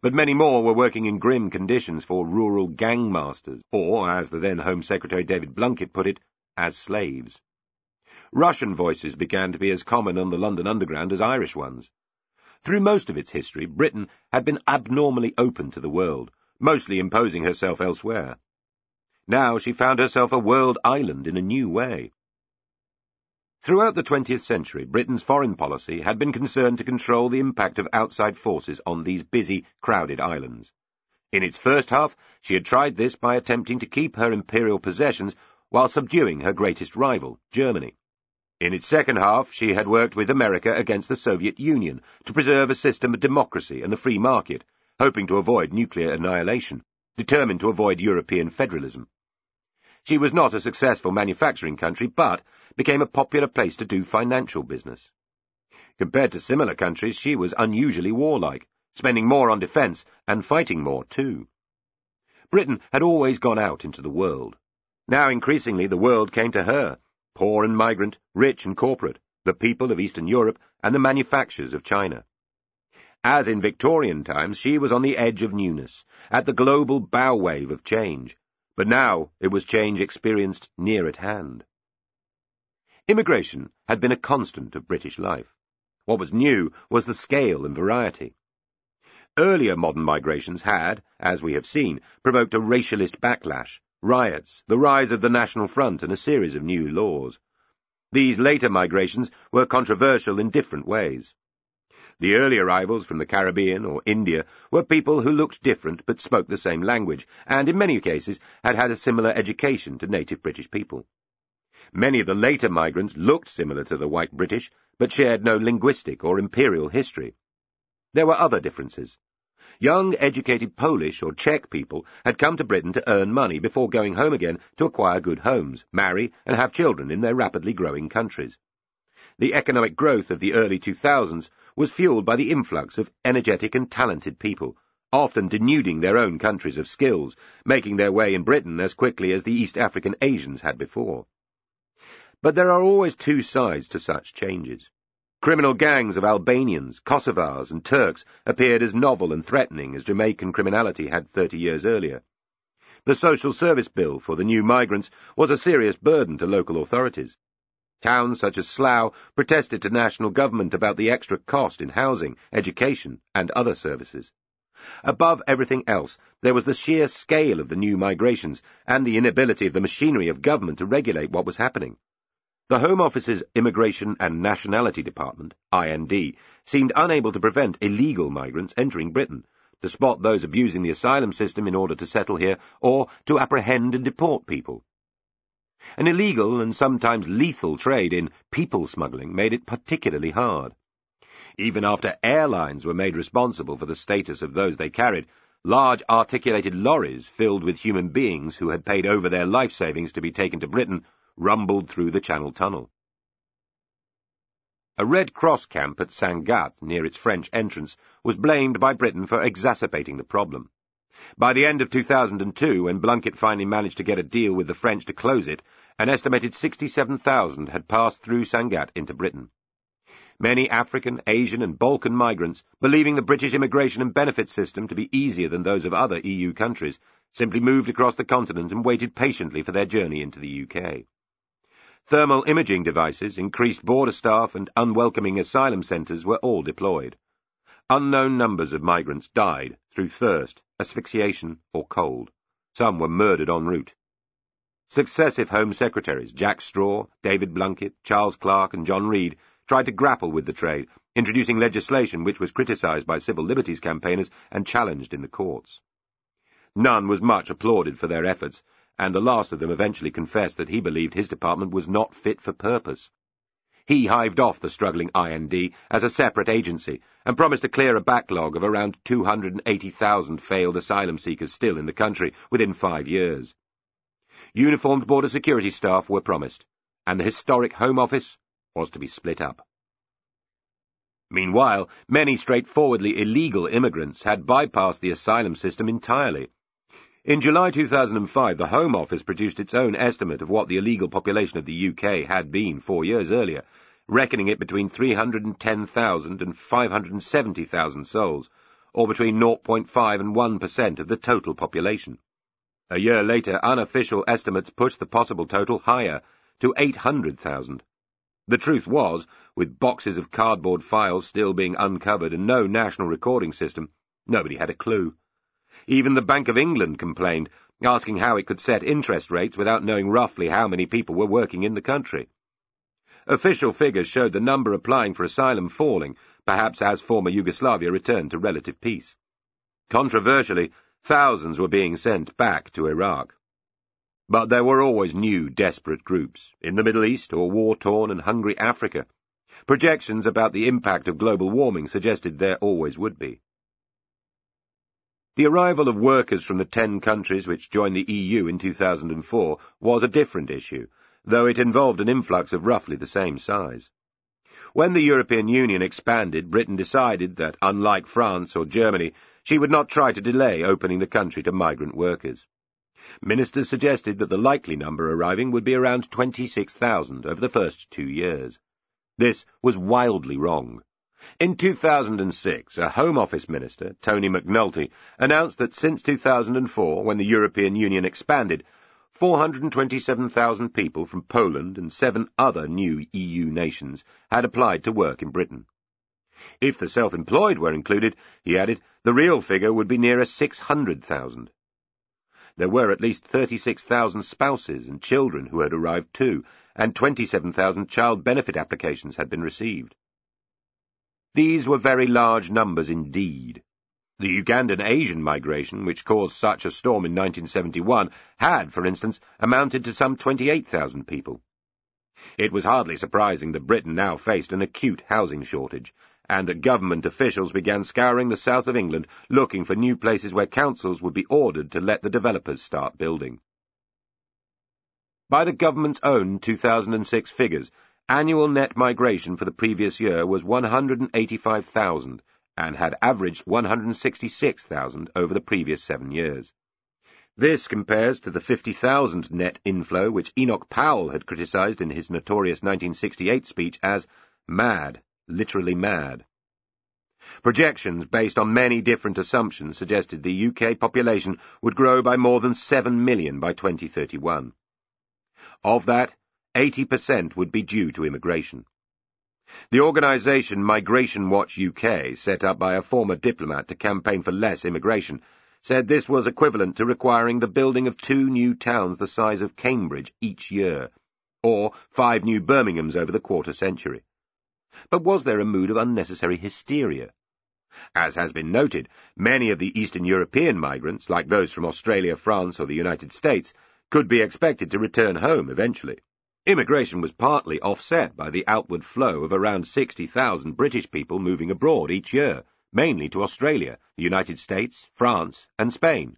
But many more were working in grim conditions for rural gang masters, or, as the then Home Secretary David Blunkett put it, as slaves. Russian voices began to be as common on the London Underground as Irish ones. Through most of its history, Britain had been abnormally open to the world, mostly imposing herself elsewhere. Now she found herself a world island in a new way. Throughout the 20th century, Britain's foreign policy had been concerned to control the impact of outside forces on these busy, crowded islands. In its first half, she had tried this by attempting to keep her imperial possessions while subduing her greatest rival, Germany. In its second half, she had worked with America against the Soviet Union to preserve a system of democracy and the free market, hoping to avoid nuclear annihilation, determined to avoid European federalism. She was not a successful manufacturing country, but became a popular place to do financial business. Compared to similar countries, she was unusually warlike, spending more on defence and fighting more too. Britain had always gone out into the world. Now increasingly the world came to her, poor and migrant, rich and corporate, the people of Eastern Europe and the manufactures of China. As in Victorian times, she was on the edge of newness, at the global bow wave of change, but now it was change experienced near at hand. Immigration had been a constant of British life. What was new was the scale and variety. Earlier modern migrations had, as we have seen, provoked a racialist backlash, riots, the rise of the National Front and a series of new laws. These later migrations were controversial in different ways. The early arrivals from the Caribbean or India were people who looked different but spoke the same language and in many cases had had a similar education to native British people. Many of the later migrants looked similar to the white British but shared no linguistic or imperial history. There were other differences. Young, educated Polish or Czech people had come to Britain to earn money before going home again to acquire good homes, marry and have children in their rapidly growing countries. The economic growth of the early 2000s was fuelled by the influx of energetic and talented people, often denuding their own countries of skills, making their way in Britain as quickly as the East African Asians had before. But there are always two sides to such changes. Criminal gangs of Albanians, Kosovars and Turks appeared as novel and threatening as Jamaican criminality had 30 years earlier. The social service bill for the new migrants was a serious burden to local authorities. Towns such as Slough protested to national government about the extra cost in housing, education and other services. Above everything else, there was the sheer scale of the new migrations and the inability of the machinery of government to regulate what was happening. The Home Office's Immigration and Nationality Department, IND, seemed unable to prevent illegal migrants entering Britain, to spot those abusing the asylum system in order to settle here, or to apprehend and deport people. An illegal and sometimes lethal trade in people smuggling made it particularly hard. Even after airlines were made responsible for the status of those they carried, large articulated lorries filled with human beings who had paid over their life savings to be taken to Britain rumbled through the Channel Tunnel. A Red Cross camp at Sangatte, near its French entrance, was blamed by Britain for exacerbating the problem. By the end of 2002, when Blunkett finally managed to get a deal with the French to close it, an estimated 67,000 had passed through Sangatte into Britain. Many African, Asian and Balkan migrants, believing the British immigration and benefits system to be easier than those of other EU countries, simply moved across the continent and waited patiently for their journey into the UK. Thermal imaging devices, increased border staff and unwelcoming asylum centres were all deployed. Unknown numbers of migrants died through thirst, asphyxiation or cold. Some were murdered en route. Successive Home Secretaries, Jack Straw, David Blunkett, Charles Clarke and John Reid, tried to grapple with the trade, introducing legislation which was criticised by civil liberties campaigners and challenged in the courts. None was much applauded for their efforts, and the last of them eventually confessed that he believed his department was not fit for purpose. He hived off the struggling IND as a separate agency and promised to clear a backlog of around 280,000 failed asylum seekers still in the country within 5 years. Uniformed border security staff were promised, and the historic Home Office was to be split up. Meanwhile, many straightforwardly illegal immigrants had bypassed the asylum system entirely. In July 2005, the Home Office produced its own estimate of what the illegal population of the UK had been 4 years earlier, reckoning it between 310,000 and 570,000 souls, or between 0.5 and 1% of the total population. A year later, unofficial estimates pushed the possible total higher, to 800,000. The truth was, with boxes of cardboard files still being uncovered and no national recording system, nobody had a clue. Even the Bank of England complained, asking how it could set interest rates without knowing roughly how many people were working in the country. Official figures showed the number applying for asylum falling, perhaps as former Yugoslavia returned to relative peace. Controversially, thousands were being sent back to Iraq. But there were always new desperate groups, in the Middle East or war-torn and hungry Africa. Projections about the impact of global warming suggested there always would be. The arrival of workers from the 10 countries which joined the EU in 2004 was a different issue, though it involved an influx of roughly the same size. When the European Union expanded, Britain decided that, unlike France or Germany, she would not try to delay opening the country to migrant workers. Ministers suggested that the likely number arriving would be around 26,000 over the first 2 years. This was wildly wrong. In 2006, a Home Office minister, Tony McNulty, announced that since 2004, when the European Union expanded, 427,000 people from Poland and 7 other new EU nations had applied to work in Britain. If the self-employed were included, he added, the real figure would be nearer 600,000. There were at least 36,000 spouses and children who had arrived too, and 27,000 child benefit applications had been received. These were very large numbers indeed. The Ugandan Asian migration, which caused such a storm in 1971, had, for instance, amounted to some 28,000 people. It was hardly surprising that Britain now faced an acute housing shortage, and that government officials began scouring the south of England, looking for new places where councils would be ordered to let the developers start building. By the government's own 2006 figures, annual net migration for the previous year was 185,000 and had averaged 166,000 over the previous 7 years. This compares to the 50,000 net inflow which Enoch Powell had criticised in his notorious 1968 speech as mad, literally mad. Projections based on many different assumptions suggested the UK population would grow by more than 7 million by 2031. Of that, 80% would be due to immigration. The organisation Migration Watch UK, set up by a former diplomat to campaign for less immigration, said this was equivalent to requiring the building of 2 new towns the size of Cambridge each year, or 5 new Birminghams over the quarter century. But was there a mood of unnecessary hysteria? As has been noted, many of the Eastern European migrants, like those from Australia, France, or the United States, could be expected to return home eventually. Immigration was partly offset by the outward flow of around 60,000 British people moving abroad each year, mainly to Australia, the United States, France and Spain.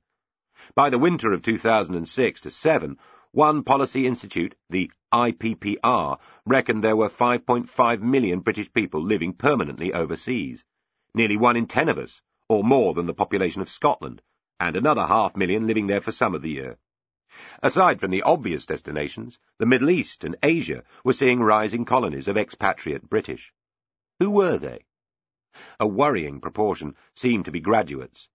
By the winter of 2006 to 2007, One policy institute, the IPPR, reckoned there were 5.5 million British people living permanently overseas. Nearly 1 in 10 of us, or more than the population of Scotland, and another 500,000 living there for some of the year. Aside from the obvious destinations, the Middle East and Asia were seeing rising colonies of expatriate British. Who were they? A worrying proportion seemed to be graduates.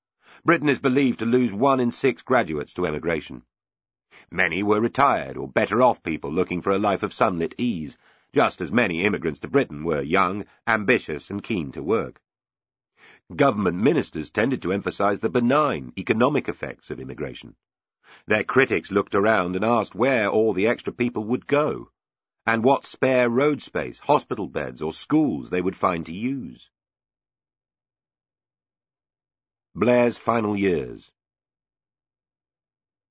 Britain is believed to lose 1 in 6 graduates to emigration. Many were retired or better-off people looking for a life of sunlit ease, just as many immigrants to Britain were young, ambitious and keen to work. Government ministers tended to emphasise the benign economic effects of immigration. Their critics looked around and asked where all the extra people would go, and what spare road space, hospital beds or schools they would find to use. Blair's final years.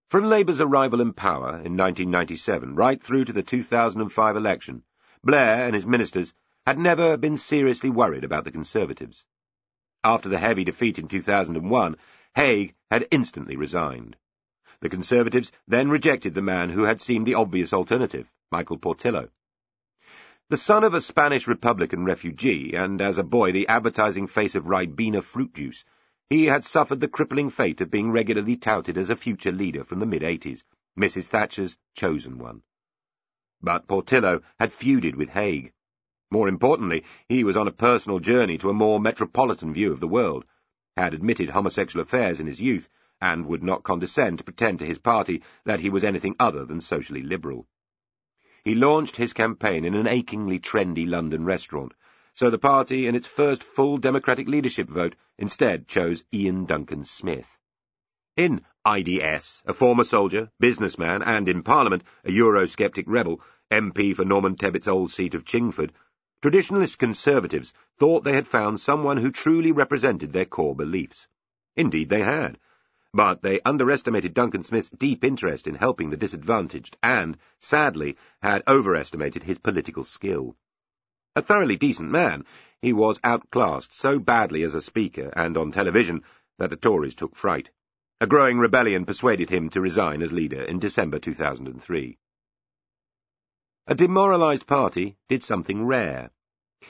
From Labour's arrival in power in 1997 right through to the 2005 election, Blair and his ministers had never been seriously worried about the Conservatives. After the heavy defeat in 2001, Haig had instantly resigned. The Conservatives then rejected the man who had seemed the obvious alternative, Michael Portillo. The son of a Spanish Republican refugee and, as a boy, the advertising face of Ribena fruit juice, he had suffered the crippling fate of being regularly touted as a future leader from the mid-80s, Mrs. Thatcher's chosen one. But Portillo had feuded with Haig. More importantly, he was on a personal journey to a more metropolitan view of the world, had admitted homosexual affairs in his youth, and would not condescend to pretend to his party that he was anything other than socially liberal. He launched his campaign in an achingly trendy London restaurant, so the party, in its first full democratic leadership vote, instead chose Ian Duncan Smith. In IDS, a former soldier, businessman, and in Parliament, a Eurosceptic rebel, MP for Norman Tebbett's old seat of Chingford, traditionalist Conservatives thought they had found someone who truly represented their core beliefs. Indeed, they had. But they underestimated Duncan Smith's deep interest in helping the disadvantaged and, sadly, had overestimated his political skill. A thoroughly decent man, he was outclassed so badly as a speaker and on television that the Tories took fright. A growing rebellion persuaded him to resign as leader in December 2003. A demoralised party did something rare.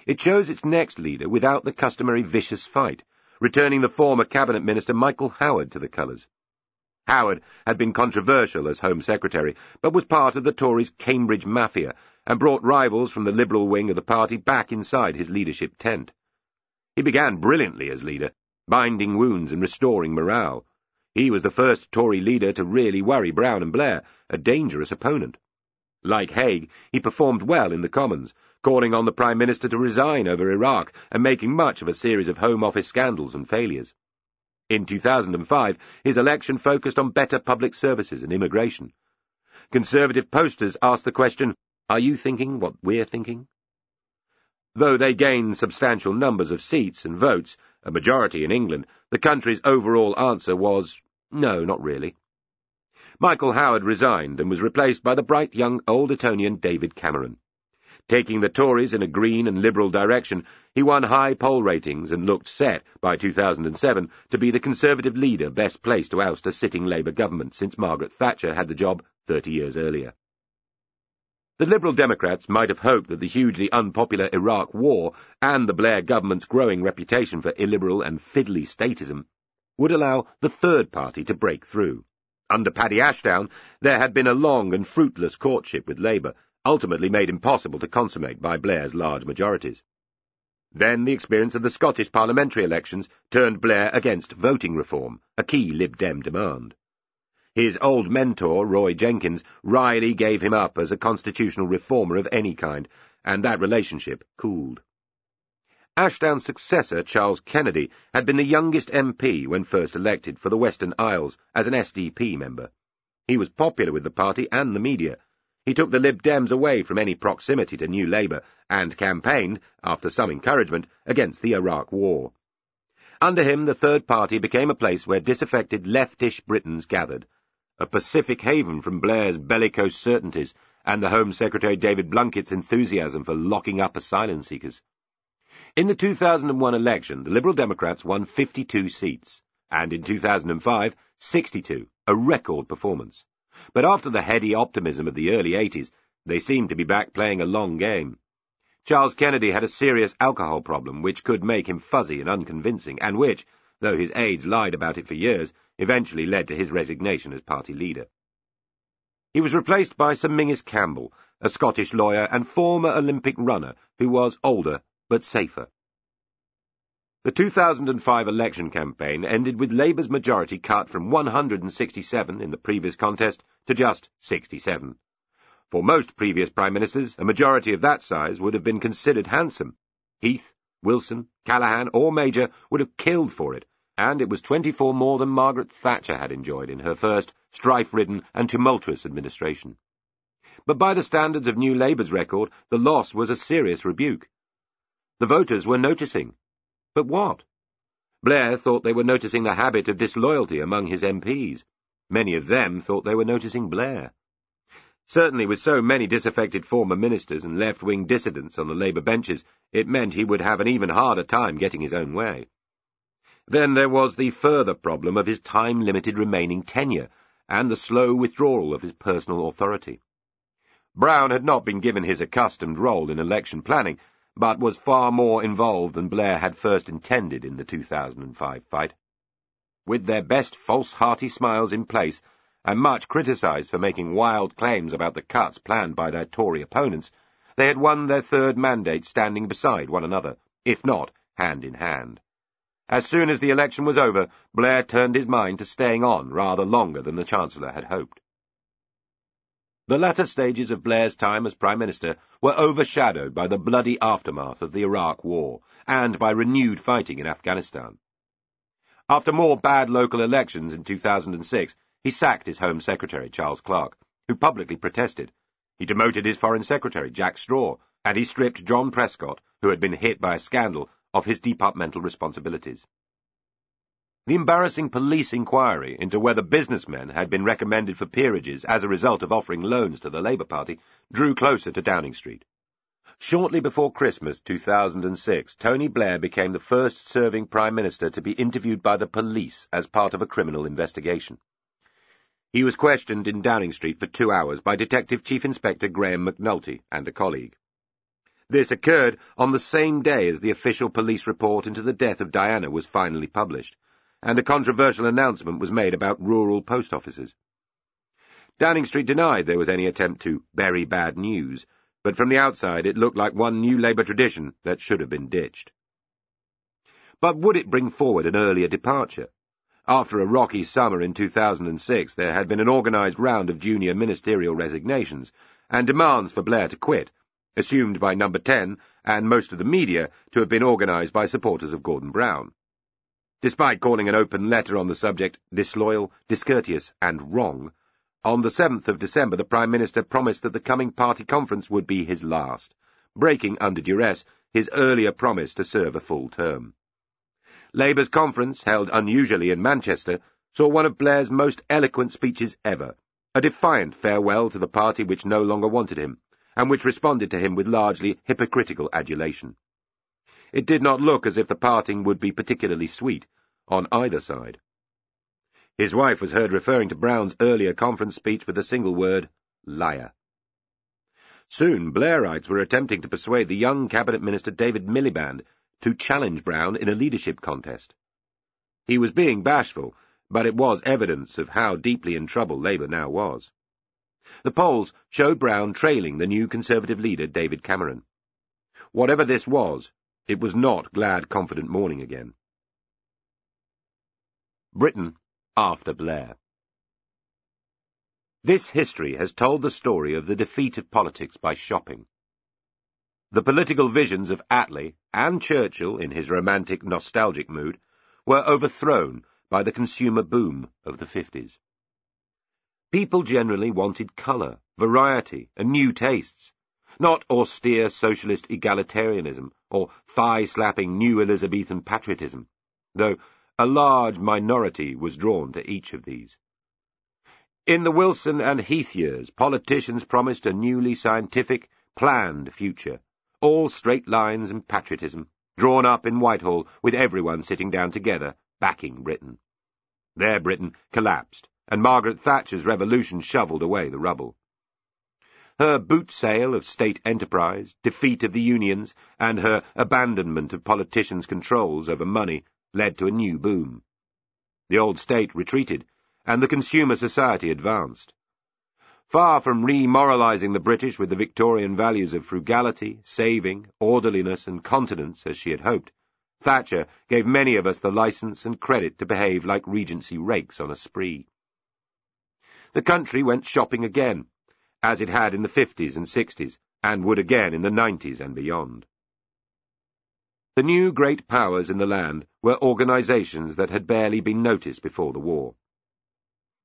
It chose its next leader without the customary vicious fight, returning the former Cabinet Minister Michael Howard to the colours. Howard had been controversial as Home Secretary, but was part of the Tories' Cambridge Mafia, and brought rivals from the Liberal wing of the party back inside his leadership tent. He began brilliantly as leader, binding wounds and restoring morale. He was the first Tory leader to really worry Brown and Blair, a dangerous opponent. Like Haig, he performed well in the Commons, calling on the Prime Minister to resign over Iraq and making much of a series of Home Office scandals and failures. In 2005, his election focused on better public services and immigration. Conservative posters asked the question, "Are you thinking what we're thinking?" Though they gained substantial numbers of seats and votes, a majority in England, the country's overall answer was, "No, not really." Michael Howard resigned and was replaced by the bright young old Etonian David Cameron. Taking the Tories in a green and liberal direction, he won high poll ratings and looked set, by 2007, to be the Conservative leader best placed to oust a sitting Labour government since Margaret Thatcher had the job 30 years earlier. The Liberal Democrats might have hoped that the hugely unpopular Iraq War and the Blair government's growing reputation for illiberal and fiddly statism would allow the third party to break through. Under Paddy Ashdown, there had been a long and fruitless courtship with Labour, ultimately made impossible to consummate by Blair's large majorities. Then the experience of the Scottish parliamentary elections turned Blair against voting reform, a key Lib Dem demand. His old mentor, Roy Jenkins, wryly gave him up as a constitutional reformer of any kind, and that relationship cooled. Ashdown's successor, Charles Kennedy, had been the youngest MP when first elected for the Western Isles as an SDP member. He was popular with the party and the media. He took the Lib Dems away from any proximity to New Labour and campaigned, after some encouragement, against the Iraq War. Under him, the third party became a place where disaffected leftish Britons gathered, a Pacific haven from Blair's bellicose certainties and the Home Secretary David Blunkett's enthusiasm for locking up asylum seekers. In the 2001 election, the Liberal Democrats won 52 seats, and in 2005, 62, a record performance. But after the heady optimism of the early 80s, they seemed to be back playing a long game. Charles Kennedy had a serious alcohol problem which could make him fuzzy and unconvincing, and which, though his aides lied about it for years, eventually led to his resignation as party leader. He was replaced by Sir Mingis Campbell, a Scottish lawyer and former Olympic runner who was older but safer. The 2005 election campaign ended with Labour's majority cut from 167 in the previous contest to just 67. For most previous prime ministers, a majority of that size would have been considered handsome. Heath, Wilson, Callaghan or Major would have killed for it, and it was 24 more than Margaret Thatcher had enjoyed in her first strife-ridden and tumultuous administration. But by the standards of New Labour's record, the loss was a serious rebuke. The voters were noticing. But what? Blair thought they were noticing the habit of disloyalty among his MPs. Many of them thought they were noticing Blair. Certainly with so many disaffected former ministers and left-wing dissidents on the Labour benches, it meant he would have an even harder time getting his own way. Then there was the further problem of his time-limited remaining tenure and the slow withdrawal of his personal authority. Brown had not been given his accustomed role in election planning, but was far more involved than Blair had first intended in the 2005 fight. With their best false hearty smiles in place, and much criticised for making wild claims about the cuts planned by their Tory opponents, they had won their third mandate standing beside one another, if not hand in hand. As soon as the election was over, Blair turned his mind to staying on rather longer than the Chancellor had hoped. The latter stages of Blair's time as Prime Minister were overshadowed by the bloody aftermath of the Iraq War and by renewed fighting in Afghanistan. After more bad local elections in 2006, he sacked his Home Secretary, Charles Clarke, who publicly protested. He demoted his Foreign Secretary, Jack Straw, and he stripped John Prescott, who had been hit by a scandal, of his departmental responsibilities. The embarrassing police inquiry into whether businessmen had been recommended for peerages as a result of offering loans to the Labour Party drew closer to Downing Street. Shortly before Christmas 2006, Tony Blair became the first serving Prime Minister to be interviewed by the police as part of a criminal investigation. He was questioned in Downing Street for 2 hours by Detective Chief Inspector Graham McNulty and a colleague. This occurred on the same day as the official police report into the death of Diana was finally published, and a controversial announcement was made about rural post offices. Downing Street denied there was any attempt to bury bad news, but from the outside it looked like one new Labour tradition that should have been ditched. But would it bring forward an earlier departure? After a rocky summer in 2006, there had been an organised round of junior ministerial resignations and demands for Blair to quit, assumed by Number 10 and most of the media to have been organised by supporters of Gordon Brown. Despite calling an open letter on the subject disloyal, discourteous and wrong, on the 7th of December the Prime Minister promised that the coming party conference would be his last, breaking under duress his earlier promise to serve a full term. Labour's conference, held unusually in Manchester, saw one of Blair's most eloquent speeches ever, a defiant farewell to the party which no longer wanted him, and which responded to him with largely hypocritical adulation. It did not look as if the parting would be particularly sweet on either side. His wife was heard referring to Brown's earlier conference speech with the single word, liar. Soon, Blairites were attempting to persuade the young Cabinet Minister David Miliband to challenge Brown in a leadership contest. He was being bashful, but it was evidence of how deeply in trouble Labour now was. The polls showed Brown trailing the new Conservative leader David Cameron. Whatever this was, it was not glad, confident morning again. Britain after Blair. This history has told the story of the defeat of politics by shopping. The political visions of Attlee and Churchill, in his romantic, nostalgic mood, were overthrown by the consumer boom of the 50s. People generally wanted colour, variety, and new tastes, not austere socialist egalitarianism or thigh-slapping new Elizabethan patriotism, though a large minority was drawn to each of these. In the Wilson and Heath years, politicians promised a newly scientific, planned future, all straight lines and patriotism, drawn up in Whitehall with everyone sitting down together, backing Britain. Their Britain collapsed and Margaret Thatcher's revolution shovelled away the rubble. Her boot sale of state enterprise, defeat of the unions, and her abandonment of politicians' controls over money led to a new boom. The old state retreated, and the consumer society advanced. Far from re-moralising the British with the Victorian values of frugality, saving, orderliness and continence as she had hoped, Thatcher gave many of us the licence and credit to behave like Regency rakes on a spree. The country went shopping again, as it had in the 50s and 60s, and would again in the 90s and beyond. The new great powers in the land were organisations that had barely been noticed before the war.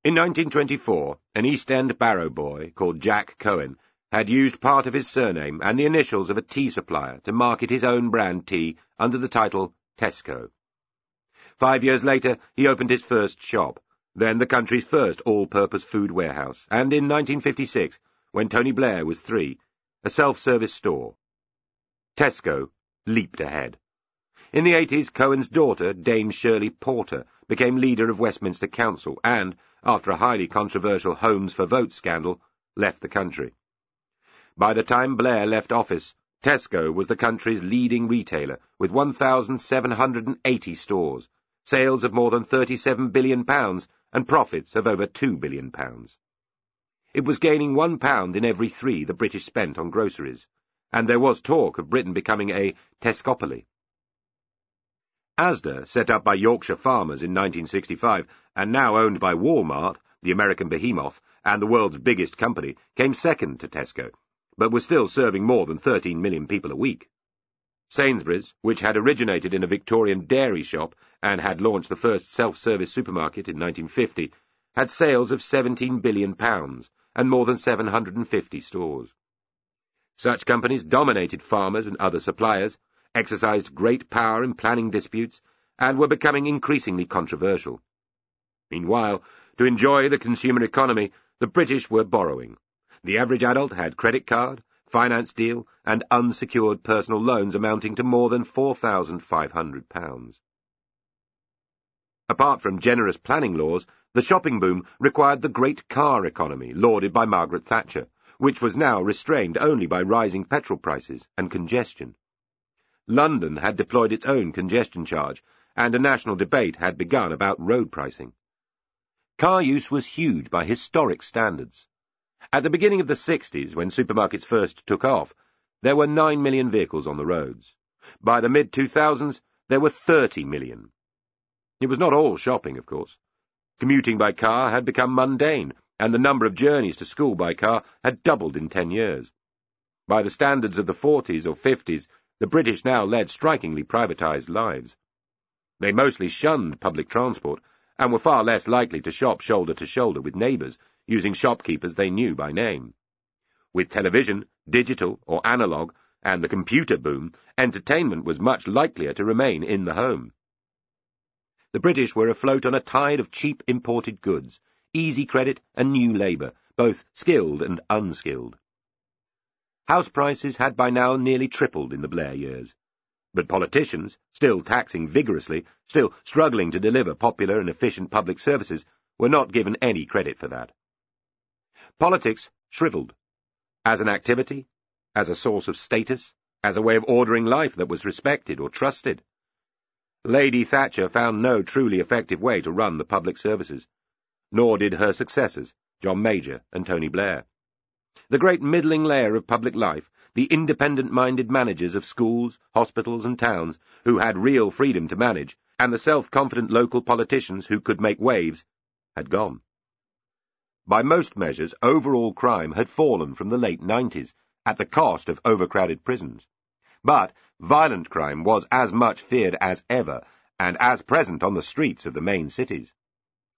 In 1924, an East End barrow boy called Jack Cohen had used part of his surname and the initials of a tea supplier to market his own brand tea under the title Tesco. 5 years later, he opened his first shop, then the country's first all-purpose food warehouse, and in 1956, when Tony Blair was 3, a self-service store. Tesco leaped ahead. In the 80s, Cohen's daughter, Dame Shirley Porter, became leader of Westminster Council and, after a highly controversial Homes for Vote scandal, left the country. By the time Blair left office, Tesco was the country's leading retailer, with 1,780 stores, sales of more than £37 billion and profits of over £2 billion. It was gaining £1 in every 3 the British spent on groceries, and there was talk of Britain becoming a Tescopoly. Asda, set up by Yorkshire farmers in 1965 and now owned by Walmart, the American behemoth, and the world's biggest company, came second to Tesco, but was still serving more than 13 million people a week. Sainsbury's, which had originated in a Victorian dairy shop and had launched the first self-service supermarket in 1950, had sales of £17 billion and more than 750 stores. Such companies dominated farmers and other suppliers, exercised great power in planning disputes, and were becoming increasingly controversial. Meanwhile, to enjoy the consumer economy, the British were borrowing. The average adult had credit card, finance deal, and unsecured personal loans amounting to more than £4,500. Apart from generous planning laws, the shopping boom required the great car economy lauded by Margaret Thatcher, which was now restrained only by rising petrol prices and congestion. London had deployed its own congestion charge, and a national debate had begun about road pricing. Car use was huge by historic standards. At the beginning of the 60s, when supermarkets first took off, there were 9 million vehicles on the roads. By the mid-2000s, there were 30 million. It was not all shopping, of course. Commuting by car had become mundane, and the number of journeys to school by car had doubled in 10 years. By the standards of the 40s or 50s, the British now led strikingly privatised lives. They mostly shunned public transport, and were far less likely to shop shoulder to shoulder with neighbours, using shopkeepers they knew by name. With television, digital or analogue, and the computer boom, entertainment was much likelier to remain in the home. The British were afloat on a tide of cheap imported goods, easy credit and new labour, both skilled and unskilled. House prices had by now nearly tripled in the Blair years. But politicians, still taxing vigorously, still struggling to deliver popular and efficient public services, were not given any credit for that. Politics shrivelled. As an activity, as a source of status, as a way of ordering life that was respected or trusted. Lady Thatcher found no truly effective way to run the public services, nor did her successors, John Major and Tony Blair. The great middling layer of public life, the independent-minded managers of schools, hospitals and towns who had real freedom to manage, and the self-confident local politicians who could make waves, had gone. By most measures, overall crime had fallen from the late 90s, at the cost of overcrowded prisons. But violent crime was as much feared as ever, and as present on the streets of the main cities.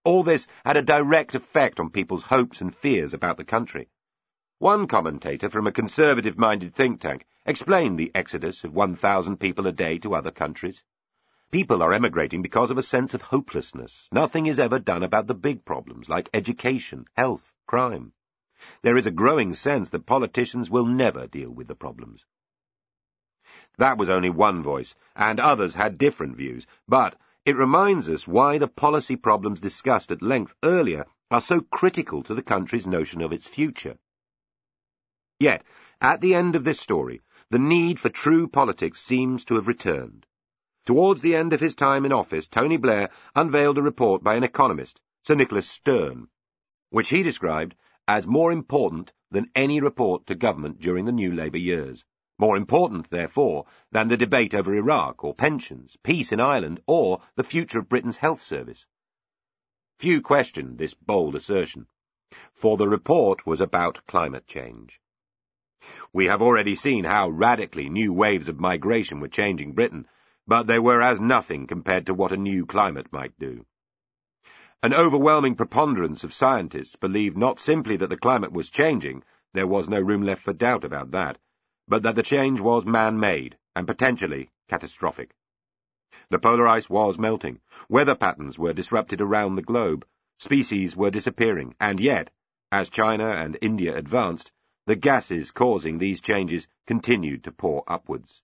All this had a direct effect on people's hopes and fears about the country. One commentator from a conservative-minded think tank explained the exodus of 1,000 people a day to other countries. People are emigrating because of a sense of hopelessness. Nothing is ever done about the big problems like education, health, crime. There is a growing sense that politicians will never deal with the problems. That was only one voice, and others had different views, but it reminds us why the policy problems discussed at length earlier are so critical to the country's notion of its future. Yet, at the end of this story, the need for true politics seems to have returned. Towards the end of his time in office, Tony Blair unveiled a report by an economist, Sir Nicholas Stern, which he described as more important than any report to government during the new Labour years. More important, therefore, than the debate over Iraq or pensions, peace in Ireland, or the future of Britain's health service. Few questioned this bold assertion, for the report was about climate change. We have already seen how radically new waves of migration were changing Britain, but they were as nothing compared to what a new climate might do. An overwhelming preponderance of scientists believed not simply that the climate was changing, there was no room left for doubt about that, but that the change was man-made and potentially catastrophic. The polar ice was melting, weather patterns were disrupted around the globe, species were disappearing, and yet, as China and India advanced, the gases causing these changes continued to pour upwards.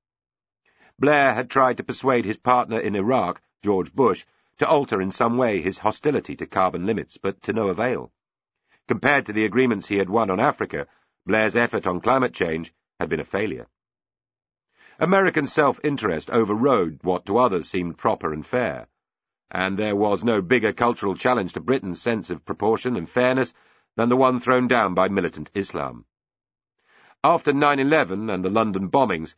Blair had tried to persuade his partner in Iraq, George Bush, to alter in some way his hostility to carbon limits, but to no avail. Compared to the agreements he had won on Africa, Blair's effort on climate change had been a failure. American self-interest overrode what to others seemed proper and fair, and there was no bigger cultural challenge to Britain's sense of proportion and fairness than the one thrown down by militant Islam. After 9/11 and the London bombings,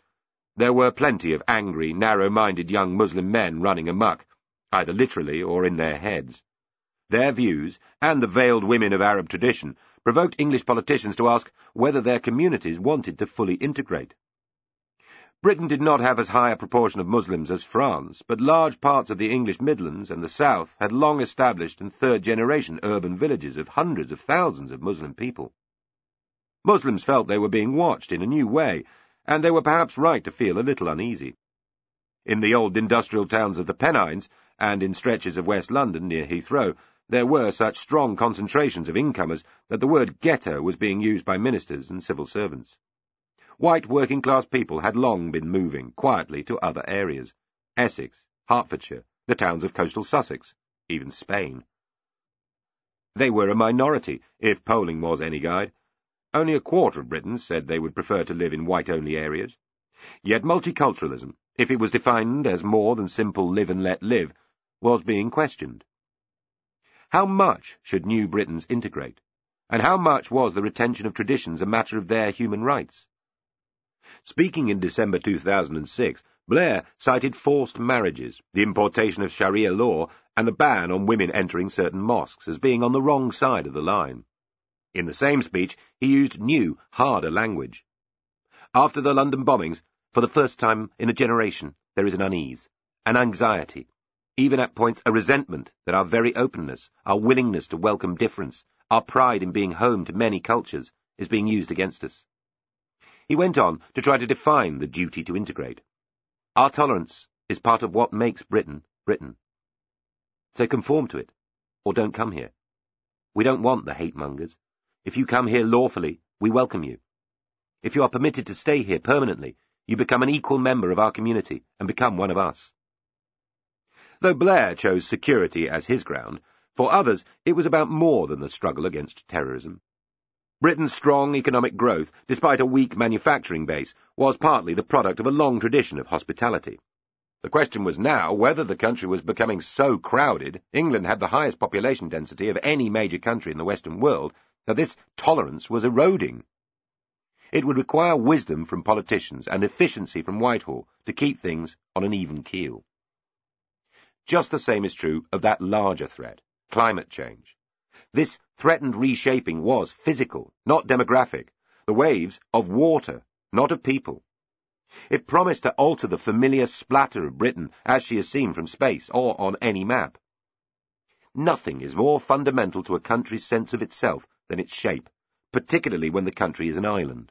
there were plenty of angry, narrow-minded young Muslim men running amok, either literally or in their heads. Their views, and the veiled women of Arab tradition, provoked English politicians to ask whether their communities wanted to fully integrate. Britain did not have as high a proportion of Muslims as France, but large parts of the English Midlands and the South had long established and third-generation urban villages of hundreds of thousands of Muslim people. Muslims felt they were being watched in a new way, and they were perhaps right to feel a little uneasy. In the old industrial towns of the Pennines, and in stretches of West London near Heathrow, there were such strong concentrations of incomers that the word ghetto was being used by ministers and civil servants. White working-class people had long been moving quietly to other areas, Essex, Hertfordshire, the towns of coastal Sussex, even Spain. They were a minority, if polling was any guide. Only a quarter of Britons said they would prefer to live in white-only areas. Yet multiculturalism, if it was defined as more than simple live and let live, was being questioned. How much should new Britons integrate? And how much was the retention of traditions a matter of their human rights? Speaking in December 2006, Blair cited forced marriages, the importation of Sharia law, and the ban on women entering certain mosques as being on the wrong side of the line. In the same speech, he used new, harder language. After the London bombings, for the first time in a generation, there is an unease, an anxiety, even at points a resentment that our very openness, our willingness to welcome difference, our pride in being home to many cultures, is being used against us. He went on to try to define the duty to integrate. Our tolerance is part of what makes Britain, Britain. So conform to it, or don't come here. We don't want the hate-mongers. If you come here lawfully, we welcome you. If you are permitted to stay here permanently, you become an equal member of our community and become one of us. Though Blair chose security as his ground, for others it was about more than the struggle against terrorism. Britain's strong economic growth, despite a weak manufacturing base, was partly the product of a long tradition of hospitality. The question was now whether the country was becoming so crowded, England had the highest population density of any major country in the Western world, that this tolerance was eroding. It would require wisdom from politicians and efficiency from Whitehall to keep things on an even keel. Just the same is true of that larger threat, climate change. This threatened reshaping was physical, not demographic, the waves of water, not of people. It promised to alter the familiar splatter of Britain as she is seen from space or on any map. Nothing is more fundamental to a country's sense of itself than its shape, particularly when the country is an island.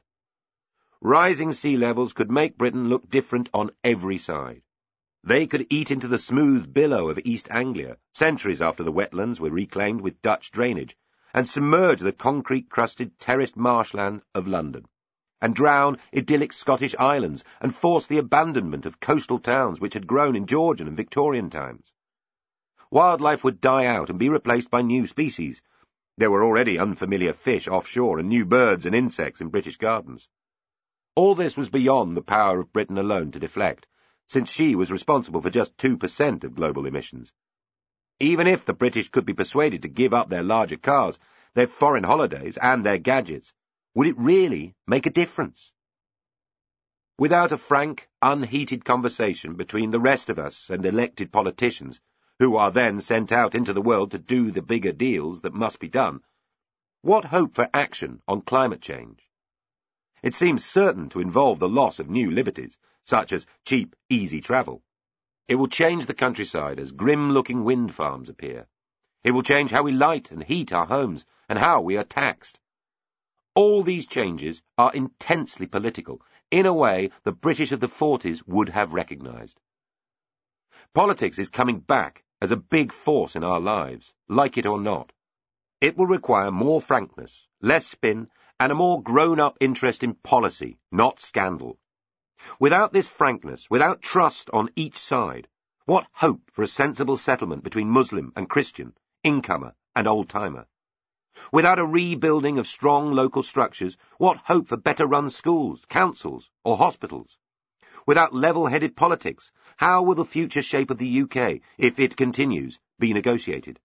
Rising sea levels could make Britain look different on every side. They could eat into the smooth billow of East Anglia, centuries after the wetlands were reclaimed with Dutch drainage, and submerge the concrete-crusted terraced marshland of London, and drown idyllic Scottish islands, and force the abandonment of coastal towns which had grown in Georgian and Victorian times. Wildlife would die out and be replaced by new species. There were already unfamiliar fish offshore and new birds and insects in British gardens. All this was beyond the power of Britain alone to deflect, since she was responsible for just 2% of global emissions. Even if the British could be persuaded to give up their larger cars, their foreign holidays and their gadgets, would it really make a difference? Without a frank, unheated conversation between the rest of us and elected politicians, who are then sent out into the world to do the bigger deals that must be done, what hope for action on climate change? It seems certain to involve the loss of new liberties, such as cheap, easy travel. It will change the countryside as grim-looking wind farms appear. It will change how we light and heat our homes and how we are taxed. All these changes are intensely political, in a way the British of the 40s would have recognised. Politics is coming back as a big force in our lives, like it or not. It will require more frankness, less spin, and a more grown-up interest in policy, not scandal. Without this frankness, without trust on each side, what hope for a sensible settlement between Muslim and Christian, incomer and old-timer? Without a rebuilding of strong local structures, what hope for better-run schools, councils or hospitals? Without level-headed politics, how will the future shape of the UK, if it continues, be negotiated?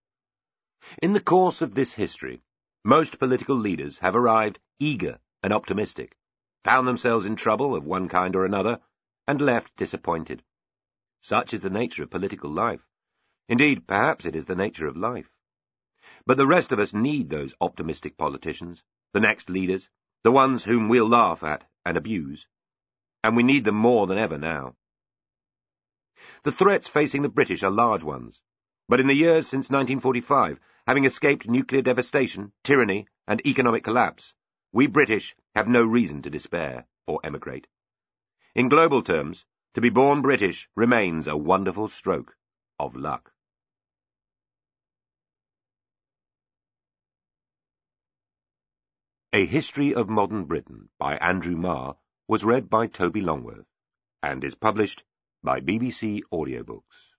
In the course of this history, most political leaders have arrived eager and optimistic, found themselves in trouble of one kind or another, and left disappointed. Such is the nature of political life. Indeed, perhaps it is the nature of life. But the rest of us need those optimistic politicians, the next leaders, the ones whom we'll laugh at and abuse. And we need them more than ever now. The threats facing the British are large ones, but in the years since 1945, having escaped nuclear devastation, tyranny, and economic collapse, we British have no reason to despair or emigrate. In global terms, to be born British remains a wonderful stroke of luck. A History of Modern Britain by Andrew Marr was read by Toby Longworth and is published by BBC Audiobooks.